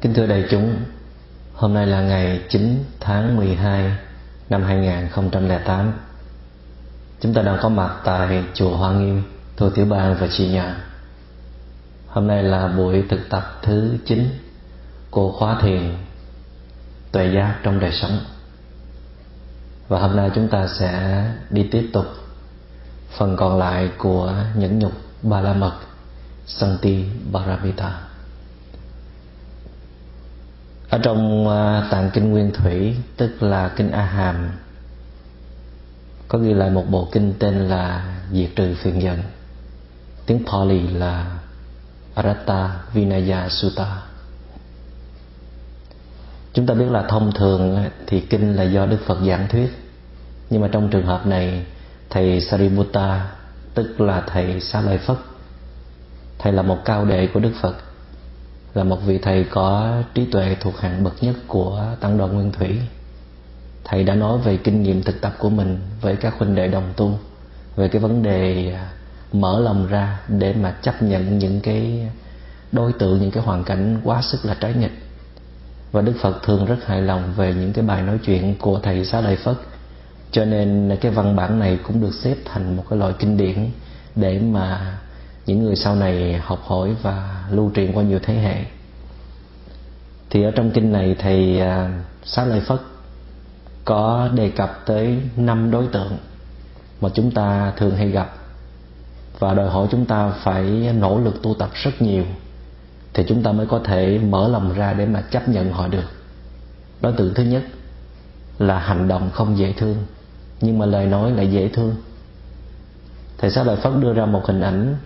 Kính thưa đại chúng, hôm nay là ngày 9 tháng 12 năm 2008. Chúng ta đang có mặt tại Chùa Hoa Nghiêm, Thôn Tiểu Bang và Chi Nhánh. Hôm nay là buổi thực tập thứ 9 của Khóa Thiền Tuệ Giác trong đời sống. Và hôm nay chúng ta sẽ đi tiếp tục phần còn lại của Nhẫn Nhục Ba La Mật, Santi Paramita. Ở trong Tạng kinh nguyên thủy, tức là kinh A Hàm, có ghi lại một bộ kinh tên là Diệt trừ phiền giận, tiếng Pali là aratta vinaya sutta. Chúng ta biết là thông thường thì kinh là do Đức Phật giảng thuyết, nhưng mà trong trường hợp này thầy Sariputta, tức là thầy Xá Lợi Phất, thầy là một cao đệ của Đức Phật, là một vị thầy có trí tuệ thuộc hạng bậc nhất của tăng đoàn Nguyên Thủy. Thầy đã nói về kinh nghiệm thực tập của mình với các huynh đệ đồng tu về cái vấn đề mở lòng ra để mà chấp nhận những cái đối tượng, những cái hoàn cảnh quá sức là trái nghịch. Và Đức Phật thường rất hài lòng về những cái bài nói chuyện của thầy Xá Lợi Phất, cho nên cái văn bản này cũng được xếp thành một cái loại kinh điển để mà những người sau này học hỏi và lưu truyền qua nhiều thế hệ. Thì ở trong kinh này thầy Xá Lợi Phất có đề cập tới 5 đối tượng mà chúng ta thường hay gặp và đòi hỏi chúng ta phải nỗ lực tu tập rất nhiều thì chúng ta mới có thể mở lòng ra để mà chấp nhận họ được. Đối tượng thứ nhất là hành động không dễ thương nhưng mà lời nói lại dễ thương. Thầy Xá Lợi Phất đưa ra một hình ảnh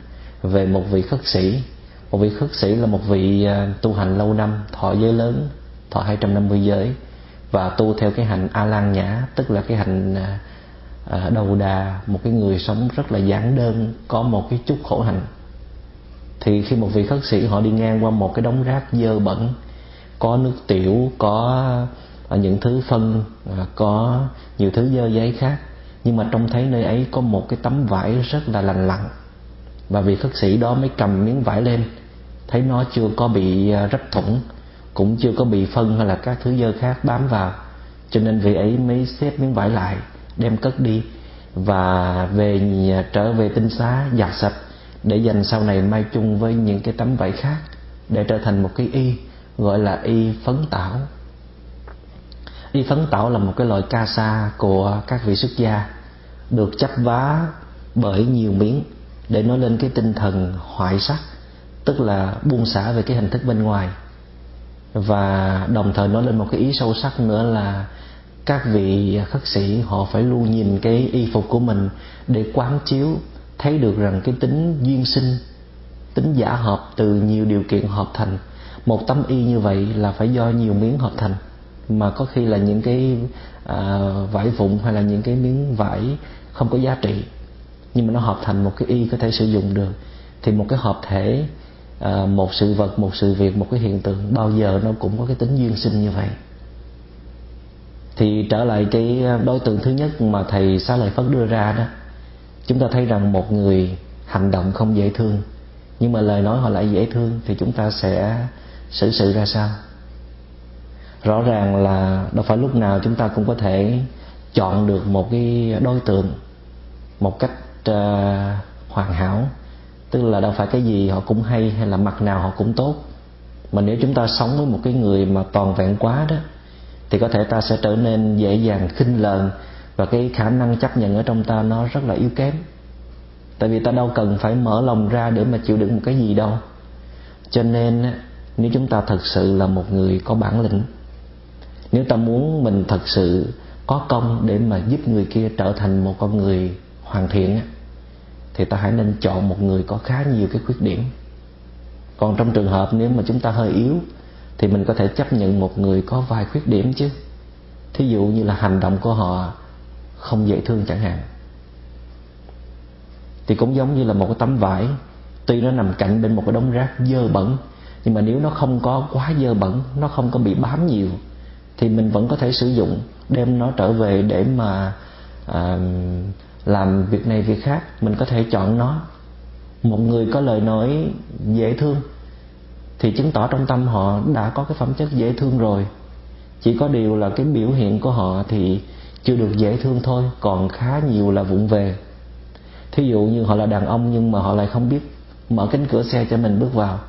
về một vị khất sĩ. Một vị khất sĩ là một vị tu hành lâu năm, thọ giới lớn, thọ 250 giới, và tu theo cái hạnh A Lan Nhã, tức là cái hạnh đầu đà, một cái người sống rất là giản đơn, có một cái chút khổ hạnh. Thì khi một vị khất sĩ họ đi ngang qua một cái đống rác dơ bẩn, có nước tiểu, có những thứ phân, có nhiều thứ dơ giấy khác, nhưng mà trông thấy nơi ấy có một cái tấm vải rất là lành lặn, và vị khất sĩ đó mới cầm miếng vải lên, thấy nó chưa có bị rách thủng, cũng chưa có bị phân hay là các thứ dơ khác bám vào, cho nên vị ấy mới xếp miếng vải lại, đem cất đi và trở về tinh xá giặt sạch để dành sau này may chung với những cái tấm vải khác để trở thành một cái y, gọi là y phấn tảo. Y phấn tảo là một cái loại ca sa của các vị xuất gia, được chắp vá bởi nhiều miếng để nói lên cái tinh thần hoại sắc, tức là buông xả về cái hình thức bên ngoài, và đồng thời nói lên một cái ý sâu sắc nữa là các vị khất sĩ họ phải luôn nhìn cái y phục của mình để quán chiếu thấy được rằng cái tính duyên sinh, tính giả hợp từ nhiều điều kiện hợp thành. Một tấm y như vậy là phải do nhiều miếng hợp thành, mà có khi là những cái vải vụn hay là những cái miếng vải không có giá trị, nhưng mà nó hợp thành một cái y có thể sử dụng được. Thì một cái hợp thể, một sự vật, một sự việc, một cái hiện tượng bao giờ nó cũng có cái tính duyên sinh như vậy. Thì trở lại cái đối tượng thứ nhất mà thầy Xá Lợi Phất đưa ra đó, chúng ta thấy rằng một người hành động không dễ thương nhưng mà lời nói họ lại dễ thương, thì chúng ta sẽ xử sự ra sao? Rõ ràng là đâu phải lúc nào chúng ta cũng có thể chọn được một cái đối tượng một cách hoàn hảo, tức là đâu phải cái gì họ cũng hay là mặt nào họ cũng tốt. Mà nếu chúng ta sống với một cái người mà toàn vẹn quá đó thì có thể ta sẽ trở nên dễ dàng khinh lờn, và cái khả năng chấp nhận ở trong ta nó rất là yếu kém, tại vì ta đâu cần phải mở lòng ra để mà chịu đựng một cái gì đâu. Cho nên nếu chúng ta thật sự là một người có bản lĩnh, nếu ta muốn mình thật sự có công để mà giúp người kia trở thành một con người hoàn thiện, thì ta hãy nên chọn một người có khá nhiều cái khuyết điểm. Còn trong trường hợp nếu mà chúng ta hơi yếu thì mình có thể chấp nhận một người có vài khuyết điểm chứ. Thí dụ như là hành động của họ không dễ thương chẳng hạn. Thì cũng giống như là một cái tấm vải, tuy nó nằm cạnh bên một cái đống rác dơ bẩn, nhưng mà nếu nó không có quá dơ bẩn, nó không có bị bám nhiều, thì mình vẫn có thể sử dụng, đem nó trở về để mà làm việc này việc khác. Mình có thể chọn nó. Một người có lời nói dễ thương thì chứng tỏ trong tâm họ đã có cái phẩm chất dễ thương rồi. Chỉ có điều là cái biểu hiện của họ thì chưa được dễ thương thôi, còn khá nhiều là vụng về. Thí dụ như họ là đàn ông nhưng mà họ lại không biết mở cánh cửa xe cho mình bước vào.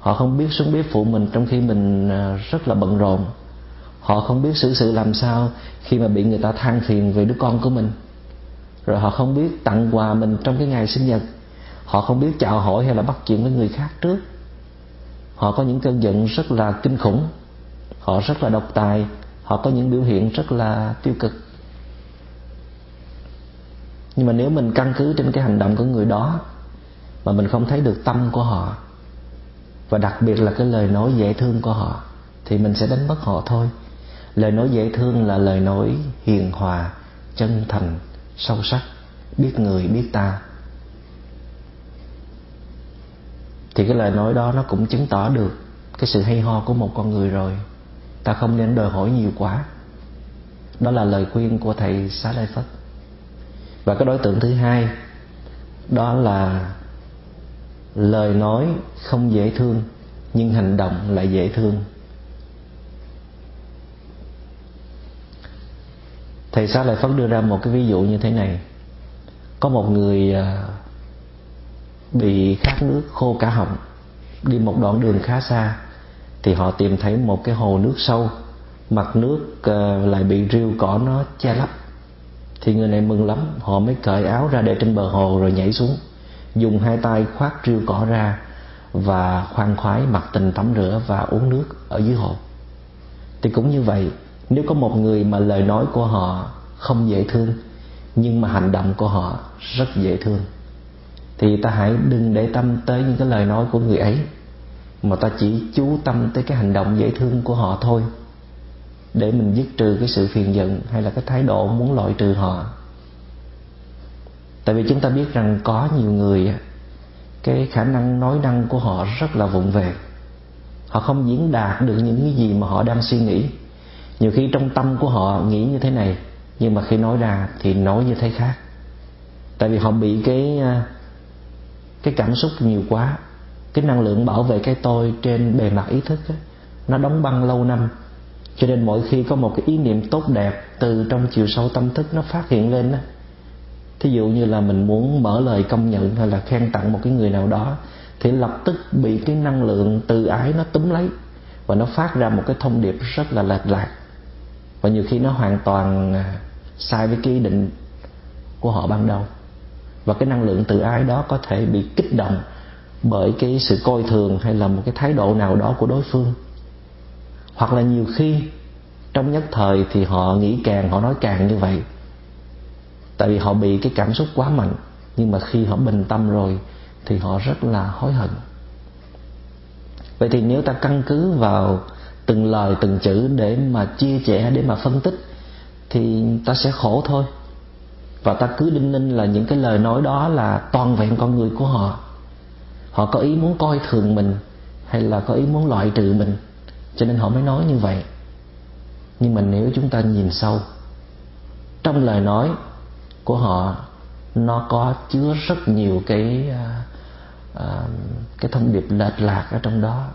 Họ không biết xuống bếp phụ mình trong khi mình rất là bận rộn. Họ không biết xử sự làm sao khi mà bị người ta than phiền về đứa con của mình. Rồi họ không biết tặng quà mình trong cái ngày sinh nhật. Họ không biết chào hỏi hay là bắt chuyện với người khác trước. Họ có những cơn giận rất là kinh khủng. Họ rất là độc tài. Họ có những biểu hiện rất là tiêu cực. Nhưng mà nếu mình căn cứ trên cái hành động của người đó mà mình không thấy được tâm của họ, và đặc biệt là cái lời nói dễ thương của họ, thì mình sẽ đánh mất họ thôi. Lời nói dễ thương là lời nói hiền hòa, chân thành, sâu sắc, biết người biết ta. Thì cái lời nói đó nó cũng chứng tỏ được cái sự hay ho của một con người rồi. Ta không nên đòi hỏi nhiều quá. Đó là lời khuyên của thầy Xá Lợi Phất. Và cái đối tượng thứ hai, đó là lời nói không dễ thương nhưng hành động lại dễ thương. Thầy Xá Lợi Phất đưa ra một cái ví dụ như thế này. Có một người bị khát nước khô cả họng, đi một đoạn đường khá xa thì họ tìm thấy một cái hồ nước sâu, mặt nước lại bị rêu cỏ nó che lấp. Thì người này mừng lắm, họ mới cởi áo ra để trên bờ hồ rồi nhảy xuống, dùng hai tay khoác rêu cỏ ra và khoan khoái mặc tình tắm rửa và uống nước ở dưới hồ. Thì cũng như vậy, nếu có một người mà lời nói của họ không dễ thương nhưng mà hành động của họ rất dễ thương, thì ta hãy đừng để tâm tới những cái lời nói của người ấy, mà ta chỉ chú tâm tới cái hành động dễ thương của họ thôi, để mình dứt trừ cái sự phiền giận hay là cái thái độ muốn loại trừ họ. Tại vì chúng ta biết rằng có nhiều người cái khả năng nói năng của họ rất là vụng về. Họ không diễn đạt được những cái gì mà họ đang suy nghĩ. Nhiều khi trong tâm của họ nghĩ như thế này, nhưng mà khi nói ra thì nói như thế khác. Tại vì họ bị cái cảm xúc nhiều quá. Cái năng lượng bảo vệ cái tôi trên bề mặt ý thức ấy, nó đóng băng lâu năm. Cho nên mỗi khi có một cái ý niệm tốt đẹp từ trong chiều sâu tâm thức nó phát hiện lên đó, thí dụ như là mình muốn mở lời công nhận hay là khen tặng một cái người nào đó, thì lập tức bị cái năng lượng từ ái nó túm lấy, và nó phát ra một cái thông điệp rất là lệch lạc. Và nhiều khi nó hoàn toàn sai với cái ý định của họ ban đầu. Và cái năng lượng từ ái đó có thể bị kích động bởi cái sự coi thường hay là một cái thái độ nào đó của đối phương. Hoặc là nhiều khi trong nhất thời thì họ nghĩ càng, họ nói càng như vậy. Tại vì họ bị cái cảm xúc quá mạnh. Nhưng mà khi họ bình tâm rồi thì họ rất là hối hận. Vậy thì nếu ta căn cứ vào từng lời từng chữ để mà chia sẻ, để mà phân tích, thì ta sẽ khổ thôi. Và ta cứ đinh ninh là những cái lời nói đó là toàn vẹn con người của họ. Họ có ý muốn coi thường mình hay là có ý muốn loại trừ mình, cho nên họ mới nói như vậy. Nhưng mà nếu chúng ta nhìn sâu, trong lời nói của họ nó có chứa rất nhiều cái thông điệp lệch lạc ở trong đó.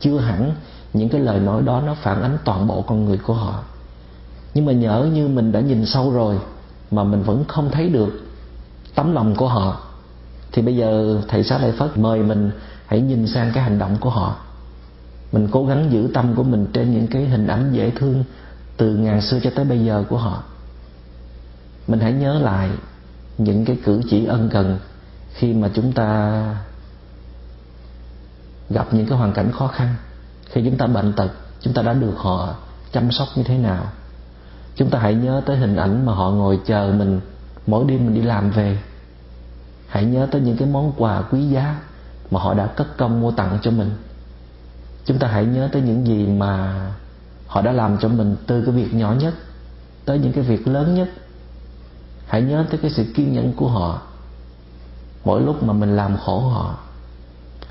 Chưa hẳn những cái lời nói đó nó phản ánh toàn bộ con người của họ. Nhưng mà nhỡ như mình đã nhìn sâu rồi mà mình vẫn không thấy được tấm lòng của họ, thì bây giờ thầy Xá Lợi Phất mời mình hãy nhìn sang cái hành động của họ. Mình cố gắng giữ tâm của mình trên những cái hình ảnh dễ thương từ ngàn xưa cho tới bây giờ của họ. Mình hãy nhớ lại những cái cử chỉ ân cần khi mà chúng ta gặp những cái hoàn cảnh khó khăn. Khi chúng ta bệnh tật, chúng ta đã được họ chăm sóc như thế nào. Chúng ta hãy nhớ tới hình ảnh mà họ ngồi chờ mình mỗi đêm mình đi làm về. Hãy nhớ tới những cái món quà quý giá mà họ đã cất công mua tặng cho mình. Chúng ta hãy nhớ tới những gì mà họ đã làm cho mình, từ cái việc nhỏ nhất tới những cái việc lớn nhất. Hãy nhớ tới cái sự kiên nhẫn của họ mỗi lúc mà mình làm khổ họ,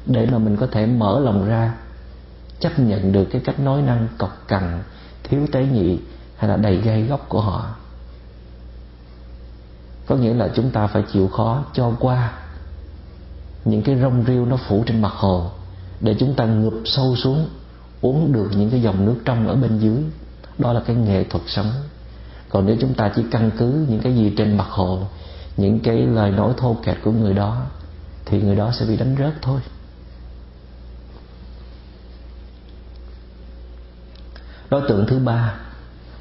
để mà mình có thể mở lòng ra, chấp nhận được cái cách nói năng cộc cằn, thiếu tế nhị hay là đầy gai góc của họ. Có nghĩa là chúng ta phải chịu khó cho qua những cái rong rêu nó phủ trên mặt hồ, để chúng ta ngụp sâu xuống, uống được những cái dòng nước trong ở bên dưới. Đó là cái nghệ thuật sống. Còn nếu chúng ta chỉ căn cứ những cái gì trên mặt hồ, những cái lời nói thô kệch của người đó, thì người đó sẽ bị đánh rớt thôi. Đối tượng thứ ba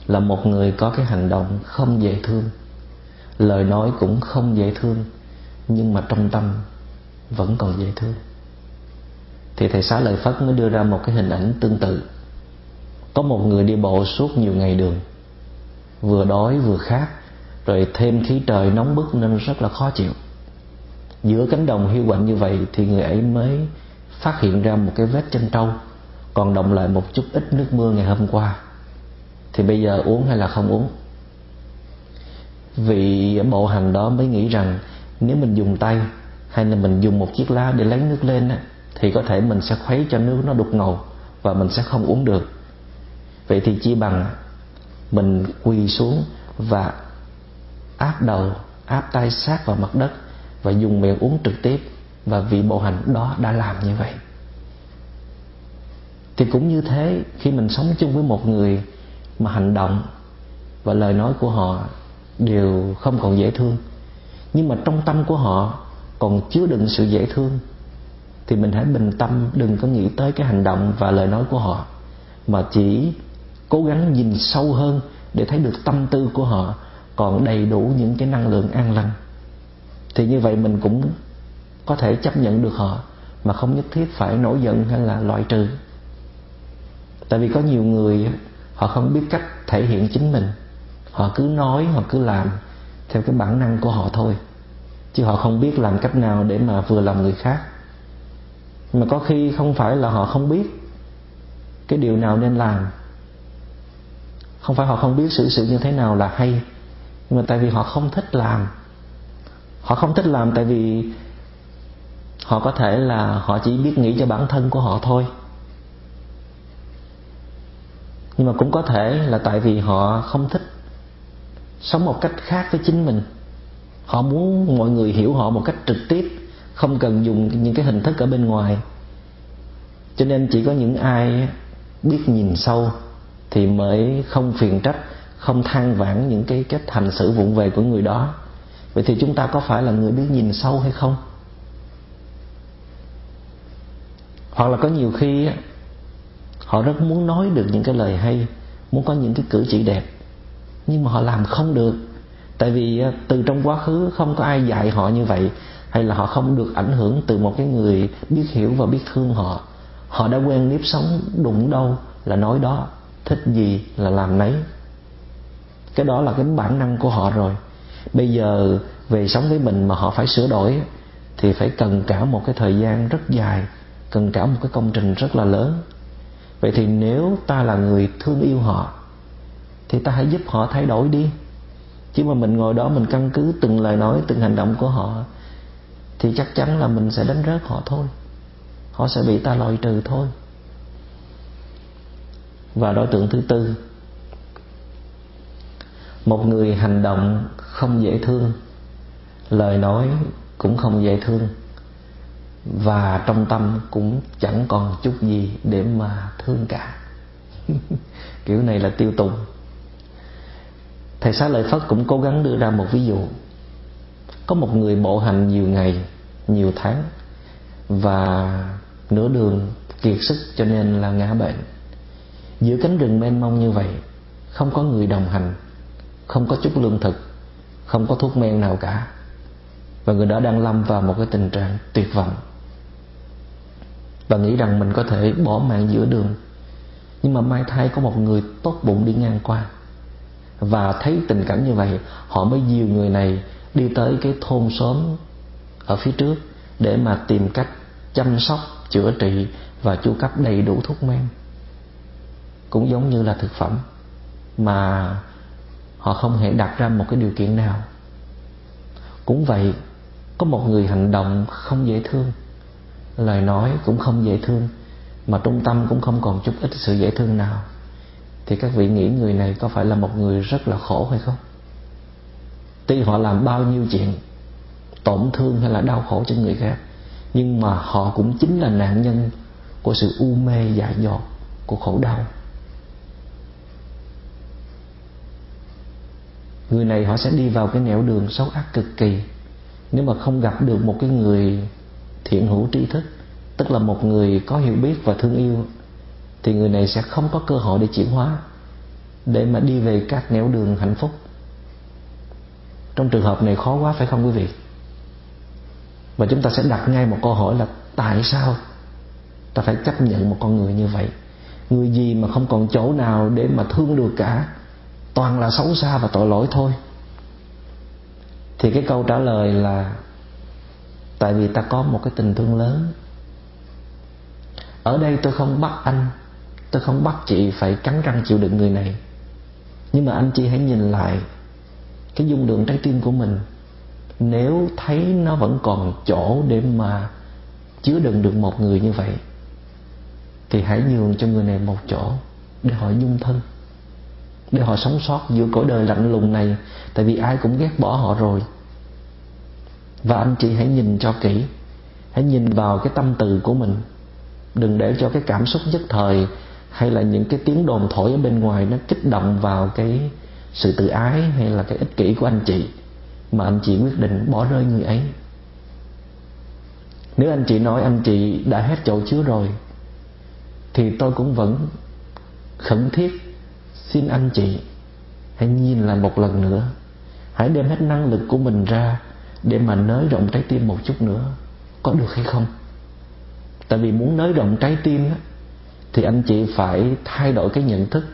là một người có cái hành động không dễ thương, lời nói cũng không dễ thương, nhưng mà trong tâm vẫn còn dễ thương. Thì thầy Xá Lợi Phất mới đưa ra một cái hình ảnh tương tự. Có một người đi bộ suốt nhiều ngày đường, vừa đói vừa khát, rồi thêm khí trời nóng bức nên rất là khó chịu. Giữa cánh đồng hiu quạnh như vậy thì người ấy mới phát hiện ra một cái vết chân trâu, còn đọng lại một chút ít nước mưa ngày hôm qua. Thì bây giờ uống hay là không uống? Vị bộ hành đó mới nghĩ rằng nếu mình dùng tay hay là mình dùng một chiếc lá để lấy nước lên thì có thể mình sẽ khuấy cho nước nó đục ngầu và mình sẽ không uống được. Vậy thì chỉ bằng mình quỳ xuống và áp đầu, áp tay sát vào mặt đất và dùng miệng uống trực tiếp. Và vị bộ hành đó đã làm như vậy. Thì cũng như thế, khi mình sống chung với một người mà hành động và lời nói của họ đều không còn dễ thương, nhưng mà trong tâm của họ còn chứa đựng sự dễ thương, thì mình hãy bình tâm, đừng có nghĩ tới cái hành động và lời nói của họ, mà chỉ cố gắng nhìn sâu hơn để thấy được tâm tư của họ còn đầy đủ những cái năng lượng an lành. Thì như vậy mình cũng có thể chấp nhận được họ mà không nhất thiết phải nổi giận hay là loại trừ. Tại vì có nhiều người họ không biết cách thể hiện chính mình, họ cứ nói, họ cứ làm theo cái bản năng của họ thôi, chứ họ không biết làm cách nào để mà vừa lòng người khác. Mà có khi không phải là họ không biết cái điều nào nên làm, không phải họ không biết xử sự như thế nào là hay, nhưng mà tại vì họ không thích làm. Họ không thích làm tại vì họ có thể là họ chỉ biết nghĩ cho bản thân của họ thôi, nhưng mà cũng có thể là tại vì họ không thích sống một cách khác với chính mình. Họ muốn mọi người hiểu họ một cách trực tiếp, không cần dùng những cái hình thức ở bên ngoài. Cho nên chỉ có những ai biết nhìn sâu thì mới không phiền trách, không than vãn những cái cách hành xử vụng về của người đó. Vậy thì chúng ta có phải là người biết nhìn sâu hay không? Hoặc là có nhiều khi họ rất muốn nói được những cái lời hay, muốn có những cái cử chỉ đẹp, nhưng mà họ làm không được. Tại vì từ trong quá khứ không có ai dạy họ như vậy, hay là họ không được ảnh hưởng từ một cái người biết hiểu và biết thương họ. Họ đã quen nếp sống đụng đâu là nói đó, thích gì là làm nấy. Cái đó là cái bản năng của họ rồi. Bây giờ về sống với mình mà họ phải sửa đổi thì phải cần cả một cái thời gian rất dài, cần cả một cái công trình rất là lớn. Vậy thì nếu ta là người thương yêu họ thì ta hãy giúp họ thay đổi đi. Chứ mà mình ngồi đó mình căn cứ từng lời nói, từng hành động của họ thì chắc chắn là mình sẽ đánh rớt họ thôi. Họ sẽ bị ta loại trừ thôi. Và đối tượng thứ tư, một người hành động không dễ thương, lời nói cũng không dễ thương, và trong tâm cũng chẳng còn chút gì để mà thương cả. Kiểu này là tiêu tùng. Thầy Xá Lợi Phất cũng cố gắng đưa ra một ví dụ. Có một người bộ hành nhiều ngày, nhiều tháng, và nửa đường kiệt sức cho nên là ngã bệnh. Giữa cánh rừng mênh mông như vậy, không có người đồng hành, không có chút lương thực, không có thuốc men nào cả. Và người đó đang lâm vào một cái tình trạng tuyệt vọng và nghĩ rằng mình có thể bỏ mạng giữa đường. Nhưng mà may thay có một người tốt bụng đi ngang qua, và thấy tình cảnh như vậy, họ mới dìu người này đi tới cái thôn xóm ở phía trước để mà tìm cách chăm sóc, chữa trị và chu cấp đầy đủ thuốc men, cũng giống như là thực phẩm, mà họ không hề đặt ra một cái điều kiện nào. Cũng vậy, có một người hành động không dễ thương, lời nói cũng không dễ thương, mà trong tâm cũng không còn chút ít sự dễ thương nào. Thì các vị nghĩ người này có phải là một người rất là khổ hay không? Tuy họ làm bao nhiêu chuyện tổn thương hay là đau khổ cho người khác, nhưng mà họ cũng chính là nạn nhân của sự u mê dại dột, của khổ đau. Người này họ sẽ đi vào cái nẻo đường xấu ác cực kỳ nếu mà không gặp được một cái người thiện hữu tri thức, tức là một người có hiểu biết và thương yêu, thì người này sẽ không có cơ hội để chuyển hóa, để mà đi về các nẻo đường hạnh phúc. Trong trường hợp này khó quá phải không quý vị? Và chúng ta sẽ đặt ngay một câu hỏi là tại sao ta phải chấp nhận một con người như vậy? Người gì mà không còn chỗ nào để mà thương được cả, toàn là xấu xa và tội lỗi thôi. Thì cái câu trả lời là tại vì ta có một cái tình thương lớn. Ở đây tôi không bắt anh, tôi không bắt chị phải cắn răng chịu đựng người này, nhưng mà anh chị hãy nhìn lại cái dung lượng trái tim của mình. Nếu thấy nó vẫn còn chỗ để mà chứa đựng được một người như vậy, thì hãy nhường cho người này một chỗ để họ dung thân, để họ sống sót giữa cõi đời lạnh lùng này. Tại vì ai cũng ghét bỏ họ rồi. Và anh chị hãy nhìn cho kỹ, hãy nhìn vào cái tâm từ của mình, đừng để cho cái cảm xúc nhất thời hay là những cái tiếng đồn thổi ở bên ngoài nó kích động vào cái sự tự ái hay là cái ích kỷ của anh chị, mà anh chị quyết định bỏ rơi người ấy. Nếu anh chị nói anh chị đã hết chỗ chứa rồi, thì tôi cũng vẫn khẩn thiết xin anh chị hãy nhìn lại một lần nữa, hãy đem hết năng lực của mình ra để mà nới rộng trái tim một chút nữa, có được hay không? Tại vì muốn nới rộng trái tim đó, thì anh chị phải thay đổi cái nhận thức.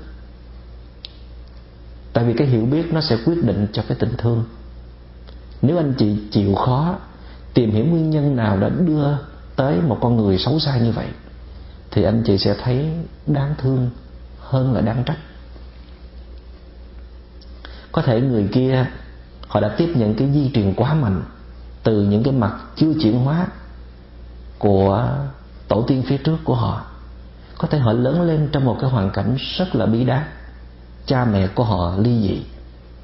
Tại vì cái hiểu biết nó sẽ quyết định cho cái tình thương. Nếu anh chị chịu khó tìm hiểu nguyên nhân nào đã đưa tới một con người xấu xa như vậy, thì anh chị sẽ thấy đáng thương hơn là đáng trách. Có thể người kia họ đã tiếp nhận cái di truyền quá mạnh từ những cái mặt chưa chuyển hóa của tổ tiên phía trước của họ. Có thể họ lớn lên trong một cái hoàn cảnh rất là bi đát, cha mẹ của họ ly dị,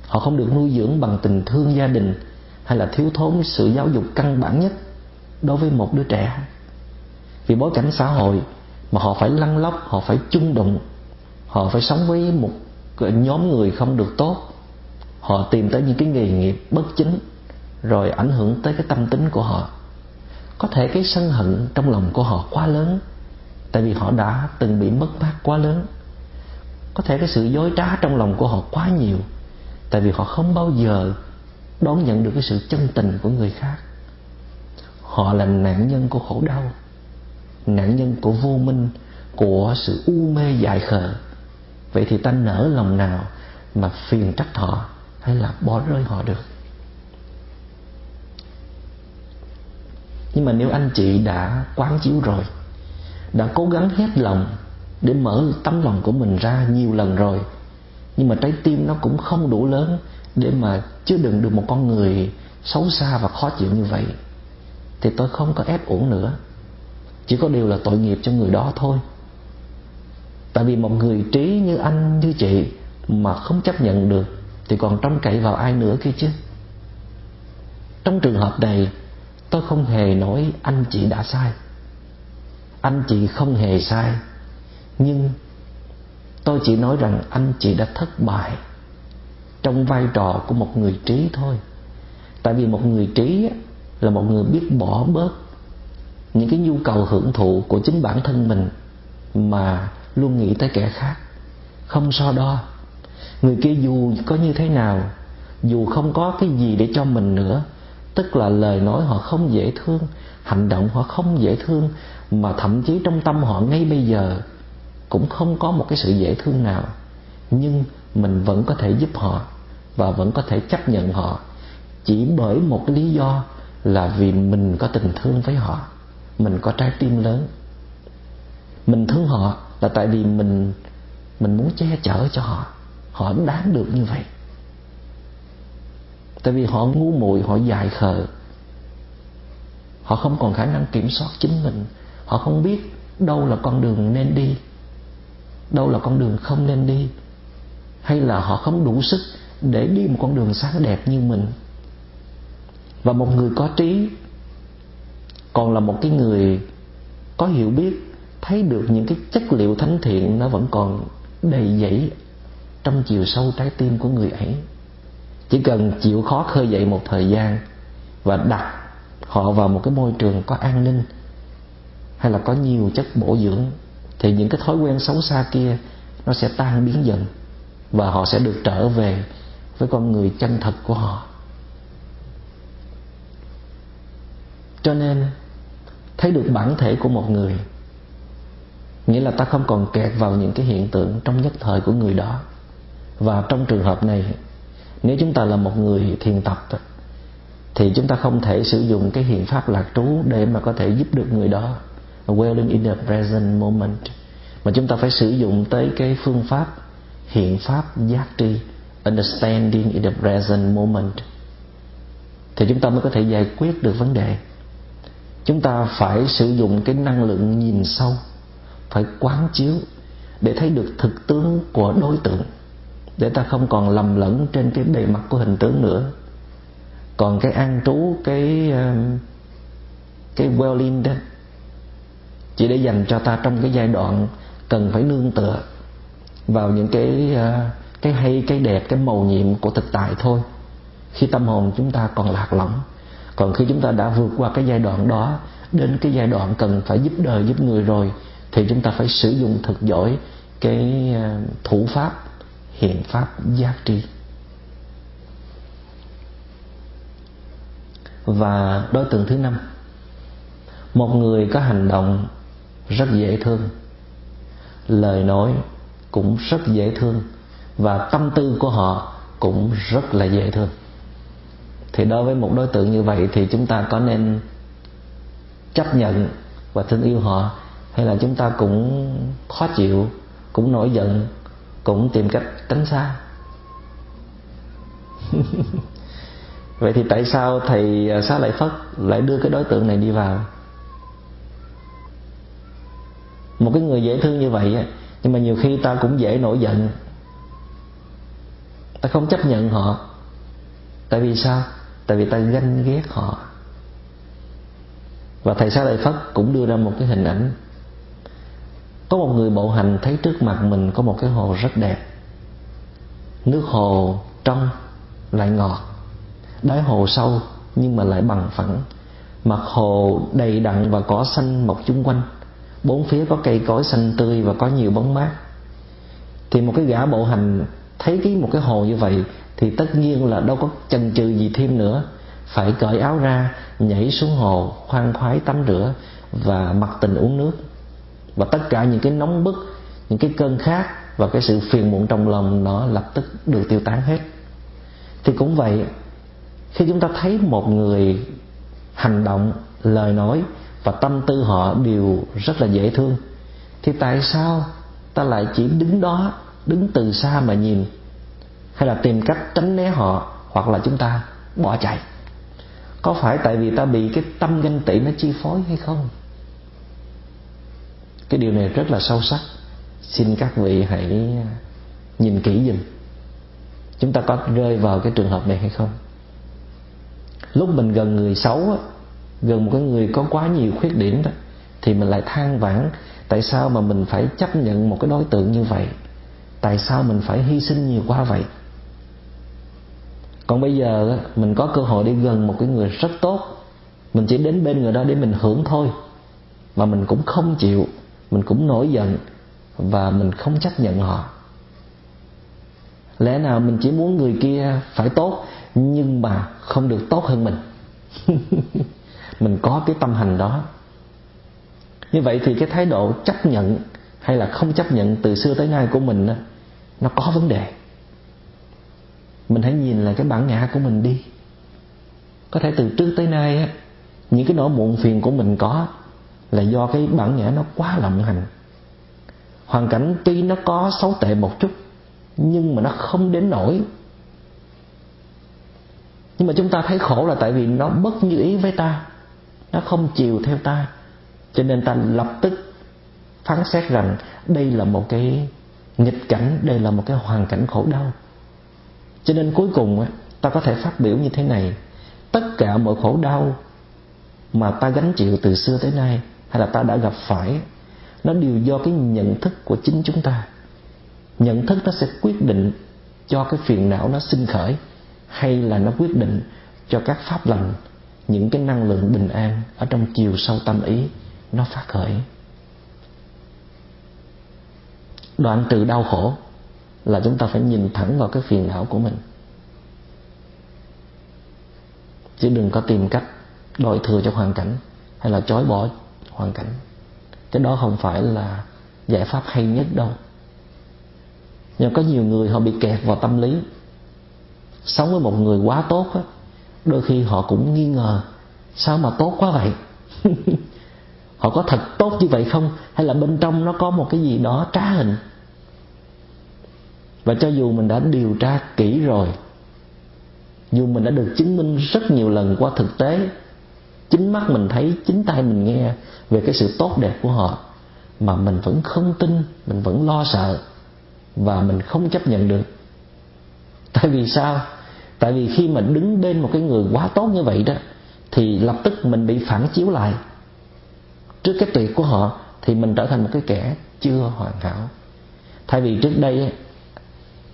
họ không được nuôi dưỡng bằng tình thương gia đình, hay là thiếu thốn sự giáo dục căn bản nhất đối với một đứa trẻ. Vì bối cảnh xã hội mà họ phải lăn lóc, họ phải chung đụng, họ phải sống với một nhóm người không được tốt, họ tìm tới những cái nghề nghiệp bất chính, rồi ảnh hưởng tới cái tâm tính của họ. Có thể cái sân hận trong lòng của họ quá lớn, tại vì họ đã từng bị mất mát quá lớn. Có thể cái sự dối trá trong lòng của họ quá nhiều, tại vì họ không bao giờ đón nhận được cái sự chân tình của người khác. Họ là nạn nhân của khổ đau, nạn nhân của vô minh, của sự u mê dại khờ. Vậy thì ta nỡ lòng nào mà phiền trách họ hay là bỏ rơi họ được? Nhưng mà nếu anh chị đã quán chiếu rồi, đã cố gắng hết lòng để mở tấm lòng của mình ra nhiều lần rồi, nhưng mà trái tim nó cũng không đủ lớn để mà chứa đựng được một con người xấu xa và khó chịu như vậy, thì tôi không có ép uổng nữa. Chỉ có điều là tội nghiệp cho người đó thôi. Tại vì một người trí như anh như chị mà không chấp nhận được thì còn trông cậy vào ai nữa kia chứ. Trong trường hợp này tôi không hề nói anh chị đã sai, anh chị không hề sai, nhưng tôi chỉ nói rằng anh chị đã thất bại trong vai trò của một người trí thôi. Tại vì một người trí là một người biết bỏ bớt những cái nhu cầu hưởng thụ của chính bản thân mình mà luôn nghĩ tới kẻ khác, không so đo. Người kia dù có như thế nào, dù không có cái gì để cho mình nữa, tức là lời nói họ không dễ thương, hành động họ không dễ thương, mà thậm chí trong tâm họ ngay bây giờ cũng không có một cái sự dễ thương nào, nhưng mình vẫn có thể giúp họ và vẫn có thể chấp nhận họ, chỉ bởi một cái lý do là vì mình có tình thương với họ, mình có trái tim lớn. Mình thương họ là tại vì mình muốn che chở cho họ, họ đáng được như vậy. Tại vì họ ngu muội, họ dại khờ, họ không còn khả năng kiểm soát chính mình, họ không biết đâu là con đường nên đi, đâu là con đường không nên đi, hay là họ không đủ sức để đi một con đường sáng đẹp như mình. Và một người có trí còn là một cái người có hiểu biết thấy được những cái chất liệu thánh thiện nó vẫn còn đầy dẫy trong chiều sâu trái tim của người ấy. Chỉ cần chịu khó khơi dậy một thời gian và đặt họ vào một cái môi trường có an ninh hay là có nhiều chất bổ dưỡng, thì những cái thói quen xấu xa kia nó sẽ tan biến dần và họ sẽ được trở về với con người chân thật của họ. Cho nên thấy được bản thể của một người nghĩa là ta không còn kẹt vào những cái hiện tượng trong nhất thời của người đó. Và trong trường hợp này, nếu chúng ta là một người thiền tập thì chúng ta không thể sử dụng cái hiện pháp lạc trú để mà có thể giúp được người đó, dwelling in the present moment, mà chúng ta phải sử dụng tới cái phương pháp hiện pháp giác tri, understanding in the present moment, thì chúng ta mới có thể giải quyết được vấn đề. Chúng ta phải sử dụng cái năng lượng nhìn sâu, phải quán chiếu để thấy được thực tướng của đối tượng, để ta không còn lầm lẫn trên cái bề mặt của hình tướng nữa. Còn cái an trú, cái welling đó chỉ để dành cho ta trong cái giai đoạn cần phải nương tựa vào những cái hay, cái đẹp, cái mầu nhiệm của thực tại thôi, khi tâm hồn chúng ta còn lạc lõng. Còn khi chúng ta đã vượt qua cái giai đoạn đó đến cái giai đoạn cần phải giúp đời giúp người rồi, thì chúng ta phải sử dụng thật giỏi cái thủ pháp hiện pháp giác tri. Và đối tượng thứ năm, một người có hành động rất dễ thương, lời nói cũng rất dễ thương, và tâm tư của họ cũng rất là dễ thương. Thì đối với một đối tượng như vậy thì chúng ta có nên chấp nhận và thương yêu họ, hay là chúng ta cũng khó chịu, cũng nổi giận, cũng tìm cách tránh xa? Vậy thì tại sao thầy Xá Lợi Phất lại đưa cái đối tượng này đi vào? Một cái người dễ thương như vậy, nhưng mà nhiều khi ta cũng dễ nổi giận, ta không chấp nhận họ. Tại vì sao? Tại vì ta ganh ghét họ. Và thầy Xá Lợi Phất cũng đưa ra một cái hình ảnh. Có một người bộ hành thấy trước mặt mình có một cái hồ rất đẹp, nước hồ trong lại ngọt, đáy hồ sâu nhưng mà lại bằng phẳng, mặt hồ đầy đặn và cỏ xanh mọc chung quanh, bốn phía có cây cối xanh tươi và có nhiều bóng mát. Thì một cái gã bộ hành thấy một cái hồ như vậy thì tất nhiên là đâu có chần chừ gì thêm nữa, phải cởi áo ra, nhảy xuống hồ, khoan khoái tắm rửa và mặc tình uống nước. Và tất cả những cái nóng bức, những cái cơn khát và cái sự phiền muộn trong lòng nó lập tức được tiêu tán hết. Thì cũng vậy, khi chúng ta thấy một người hành động, lời nói và tâm tư họ đều rất là dễ thương, thì tại sao ta lại chỉ đứng đó, đứng từ xa mà nhìn, hay là tìm cách tránh né họ, hoặc là chúng ta bỏ chạy? Có phải tại vì ta bị cái tâm ganh tị nó chi phối hay không? Cái điều này rất là sâu sắc, xin các vị hãy nhìn kỹ giùm, chúng ta có rơi vào cái trường hợp này hay không? Lúc mình gần người xấu, gần một cái người có quá nhiều khuyết điểm đó, thì mình lại than vãn tại sao mà mình phải chấp nhận một cái đối tượng như vậy, tại sao mình phải hy sinh nhiều quá vậy. Còn bây giờ mình có cơ hội đi gần một cái người rất tốt, mình chỉ đến bên người đó để mình hưởng thôi, mà mình cũng không chịu, mình cũng nổi giận và mình không chấp nhận họ. Lẽ nào mình chỉ muốn người kia phải tốt nhưng mà không được tốt hơn mình? Mình có cái tâm hành đó. Như vậy thì cái thái độ chấp nhận hay là không chấp nhận từ xưa tới nay của mình nó có vấn đề. Mình hãy nhìn lại cái bản ngã của mình đi. Có thể từ trước tới nay những cái nỗi muộn phiền của mình có là do cái bản ngã nó quá lộng hành. Hoàn cảnh tuy nó có xấu tệ một chút nhưng mà nó không đến nỗi. Nhưng mà chúng ta thấy khổ là tại vì nó bất như ý với ta, nó không chiều theo ta, cho nên ta lập tức phán xét rằng đây là một cái nghịch cảnh, đây là một cái hoàn cảnh khổ đau. Cho nên cuối cùng ta có thể phát biểu như thế này: tất cả mọi khổ đau mà ta gánh chịu từ xưa tới nay hay là ta đã gặp phải nó đều do cái nhận thức của chính chúng ta. Nhận thức nó sẽ quyết định cho cái phiền não nó sinh khởi, hay là nó quyết định cho các pháp lành, những cái năng lượng bình an ở trong chiều sâu tâm ý nó phát khởi. Đoạn trừ đau khổ là chúng ta phải nhìn thẳng vào cái phiền não của mình, chứ đừng có tìm cách đòi thừa cho hoàn cảnh hay là chối bỏ hoàn cảnh. Cái đó không phải là giải pháp hay nhất đâu. Nhưng có nhiều người họ bị kẹt vào tâm lý, sống với một người quá tốt á, đôi khi họ cũng nghi ngờ, sao mà tốt quá vậy? Họ có thật tốt như vậy không? Hay là bên trong nó có một cái gì đó trá hình? Và cho dù mình đã điều tra kỹ rồi, dù mình đã được chứng minh rất nhiều lần qua thực tế, chính mắt mình thấy, chính tai mình nghe về cái sự tốt đẹp của họ, mà mình vẫn không tin, mình vẫn lo sợ, và mình không chấp nhận được. Tại vì sao? Tại vì khi mình đứng bên một cái người quá tốt như vậy đó, thì lập tức mình bị phản chiếu lại. Trước cái tuyệt của họ thì mình trở thành một cái kẻ chưa hoàn hảo. Thay vì trước đây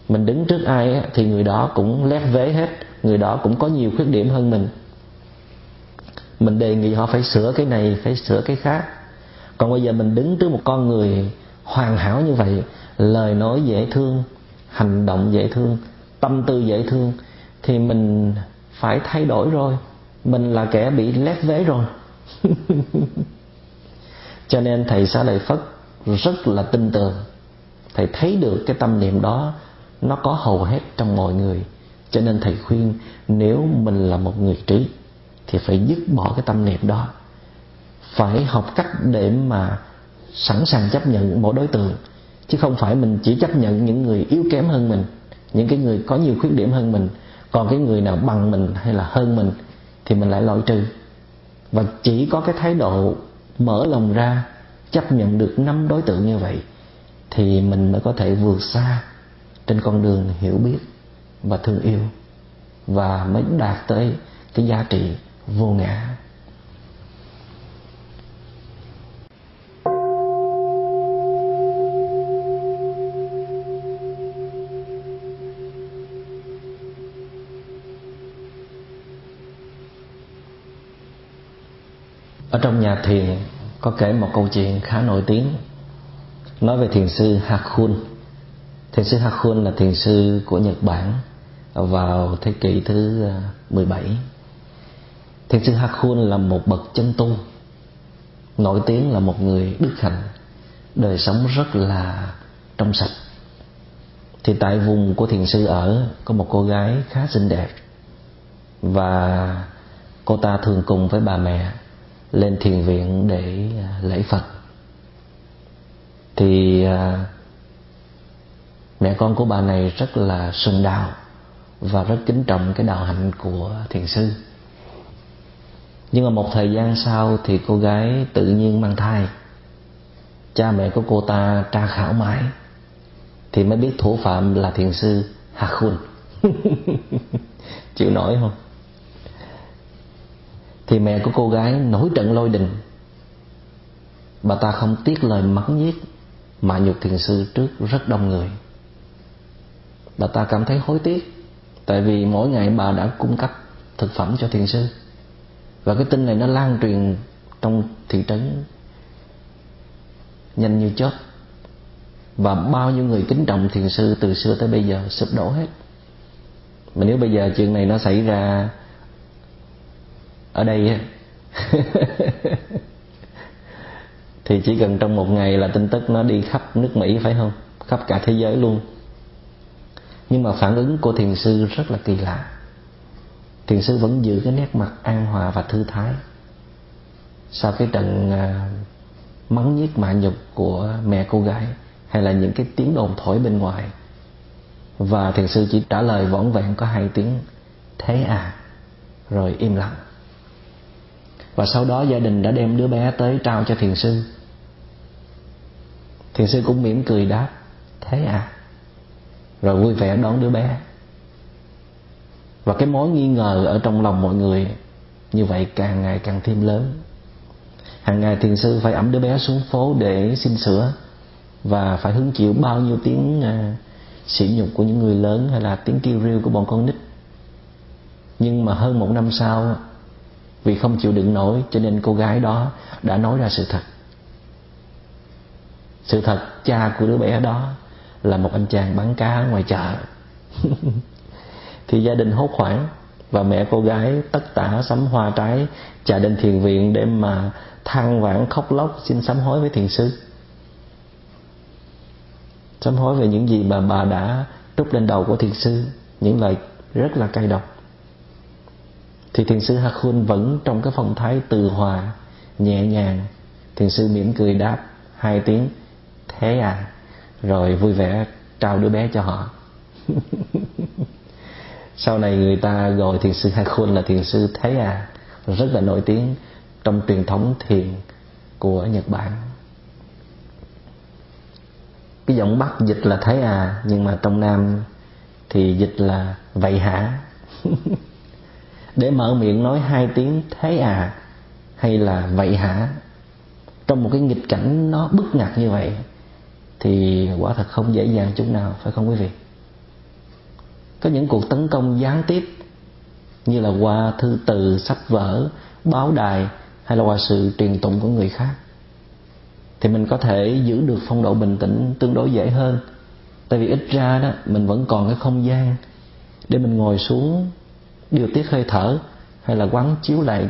mình đứng trước ai thì người đó cũng lép vế hết, người đó cũng có nhiều khuyết điểm hơn mình. Mình đề nghị họ phải sửa cái này, phải sửa cái khác. Còn bây giờ mình đứng trước một con người hoàn hảo như vậy, lời nói dễ thương, hành động dễ thương, tâm tư dễ thương, thì mình phải thay đổi rồi. Mình là kẻ bị lép vế rồi. Cho nên Thầy Xá Lợi Phất rất là tin tưởng. Thầy thấy được cái tâm niệm đó nó có hầu hết trong mọi người. Cho nên Thầy khuyên nếu mình là một người trí thì phải dứt bỏ cái tâm niệm đó. Phải học cách để mà sẵn sàng chấp nhận mỗi đối tượng, chứ không phải mình chỉ chấp nhận những người yếu kém hơn mình, những cái người có nhiều khuyết điểm hơn mình. Còn cái người nào bằng mình hay là hơn mình thì mình lại loại trừ. Và chỉ có cái thái độ mở lòng ra, chấp nhận được 5 đối tượng như vậy, thì mình mới có thể vượt xa trên con đường hiểu biết và thương yêu, và mới đạt tới cái giá trị vô ngã. Ở trong nhà thiền có kể một câu chuyện khá nổi tiếng, nói về thiền sư Hakuin. Thiền sư Hakuin là thiền sư của Nhật Bản vào thế kỷ thứ 17. Thiền sư Hakuin là một bậc chân tu, nổi tiếng là một người đức hạnh, đời sống rất là trong sạch. Thì tại vùng của thiền sư ở có một cô gái khá xinh đẹp, và cô ta thường cùng với bà mẹ lên thiền viện để lễ Phật. Thì mẹ con của bà này rất là sùng đạo và rất kính trọng cái đạo hạnh của thiền sư. Nhưng mà một thời gian sau thì cô gái tự nhiên mang thai. Cha mẹ của cô ta tra khảo mãi thì mới biết thủ phạm là thiền sư Hakuin. Chịu nổi không? Thì mẹ của cô gái nổi trận lôi đình. Bà ta không tiếc lời mắng nhiếc, mà nhục thiền sư trước rất đông người. Bà ta cảm thấy hối tiếc, tại vì mỗi ngày bà đã cung cấp thực phẩm cho thiền sư. Và cái tin này nó lan truyền trong thị trấn nhanh như chớp. Và bao nhiêu người kính trọng thiền sư từ xưa tới bây giờ sụp đổ hết. Mà nếu bây giờ chuyện này nó xảy ra ở đây thì chỉ cần trong một ngày là tin tức nó đi khắp nước Mỹ, phải không? Khắp cả thế giới luôn. Nhưng mà phản ứng của thiền sư rất là kỳ lạ. Thiền sư vẫn giữ cái nét mặt an hòa và thư thái sau cái trận mắng nhiếc mạ nhục của mẹ cô gái, hay là những cái tiếng đồn thổi bên ngoài. Và thiền sư chỉ trả lời võn vẹn có 2 tiếng "thế à", rồi im lặng. Và sau đó gia đình đã đem đứa bé tới trao cho thiền sư. Thiền sư cũng mỉm cười đáp "thế à", rồi vui vẻ đón đứa bé. Và cái mối nghi ngờ ở trong lòng mọi người như vậy càng ngày càng thêm lớn. Hàng ngày thiền sư phải ẵm đứa bé xuống phố để xin sữa, và phải hứng chịu bao nhiêu tiếng sỉ nhục của những người lớn hay là tiếng kêu riêu của bọn con nít. Nhưng mà hơn một năm sau, vì không chịu đựng nổi cho nên cô gái đó đã nói ra sự thật. Sự thật cha của đứa bé đó là một anh chàng bán cá ngoài chợ. Thì gia đình hốt hoảng, và mẹ cô gái tất tả sắm hoa trái chạy đến thiền viện để mà than vãn khóc lóc xin sám hối với thiền sư, sám hối về những gì mà bà đã trút lên đầu của thiền sư, những lời rất là cay độc. Thì thiền sư Hakuin vẫn trong cái phong thái từ hòa, nhẹ nhàng. Thiền sư mỉm cười đáp 2 tiếng thế à, rồi vui vẻ trao đứa bé cho họ. Sau này người ta gọi thiền sư Hakuin là thiền sư thế à, rất là nổi tiếng trong truyền thống thiền của Nhật Bản. Cái giọng Bắc dịch là thế à, nhưng mà trong Nam thì dịch là vậy hả. Để mở miệng nói 2 tiếng thế à hay là vậy hả trong một cái nghịch cảnh nó bức ngặt như vậy thì quả thật không dễ dàng chút nào, phải không quý vị? Có những cuộc tấn công gián tiếp như là qua thư từ, sách vở, báo đài hay là qua sự truyền tụng của người khác, thì mình có thể giữ được phong độ bình tĩnh tương đối dễ hơn. Tại vì ít ra đó mình vẫn còn cái không gian để mình ngồi xuống điều tiết hơi thở, hay là quán chiếu lại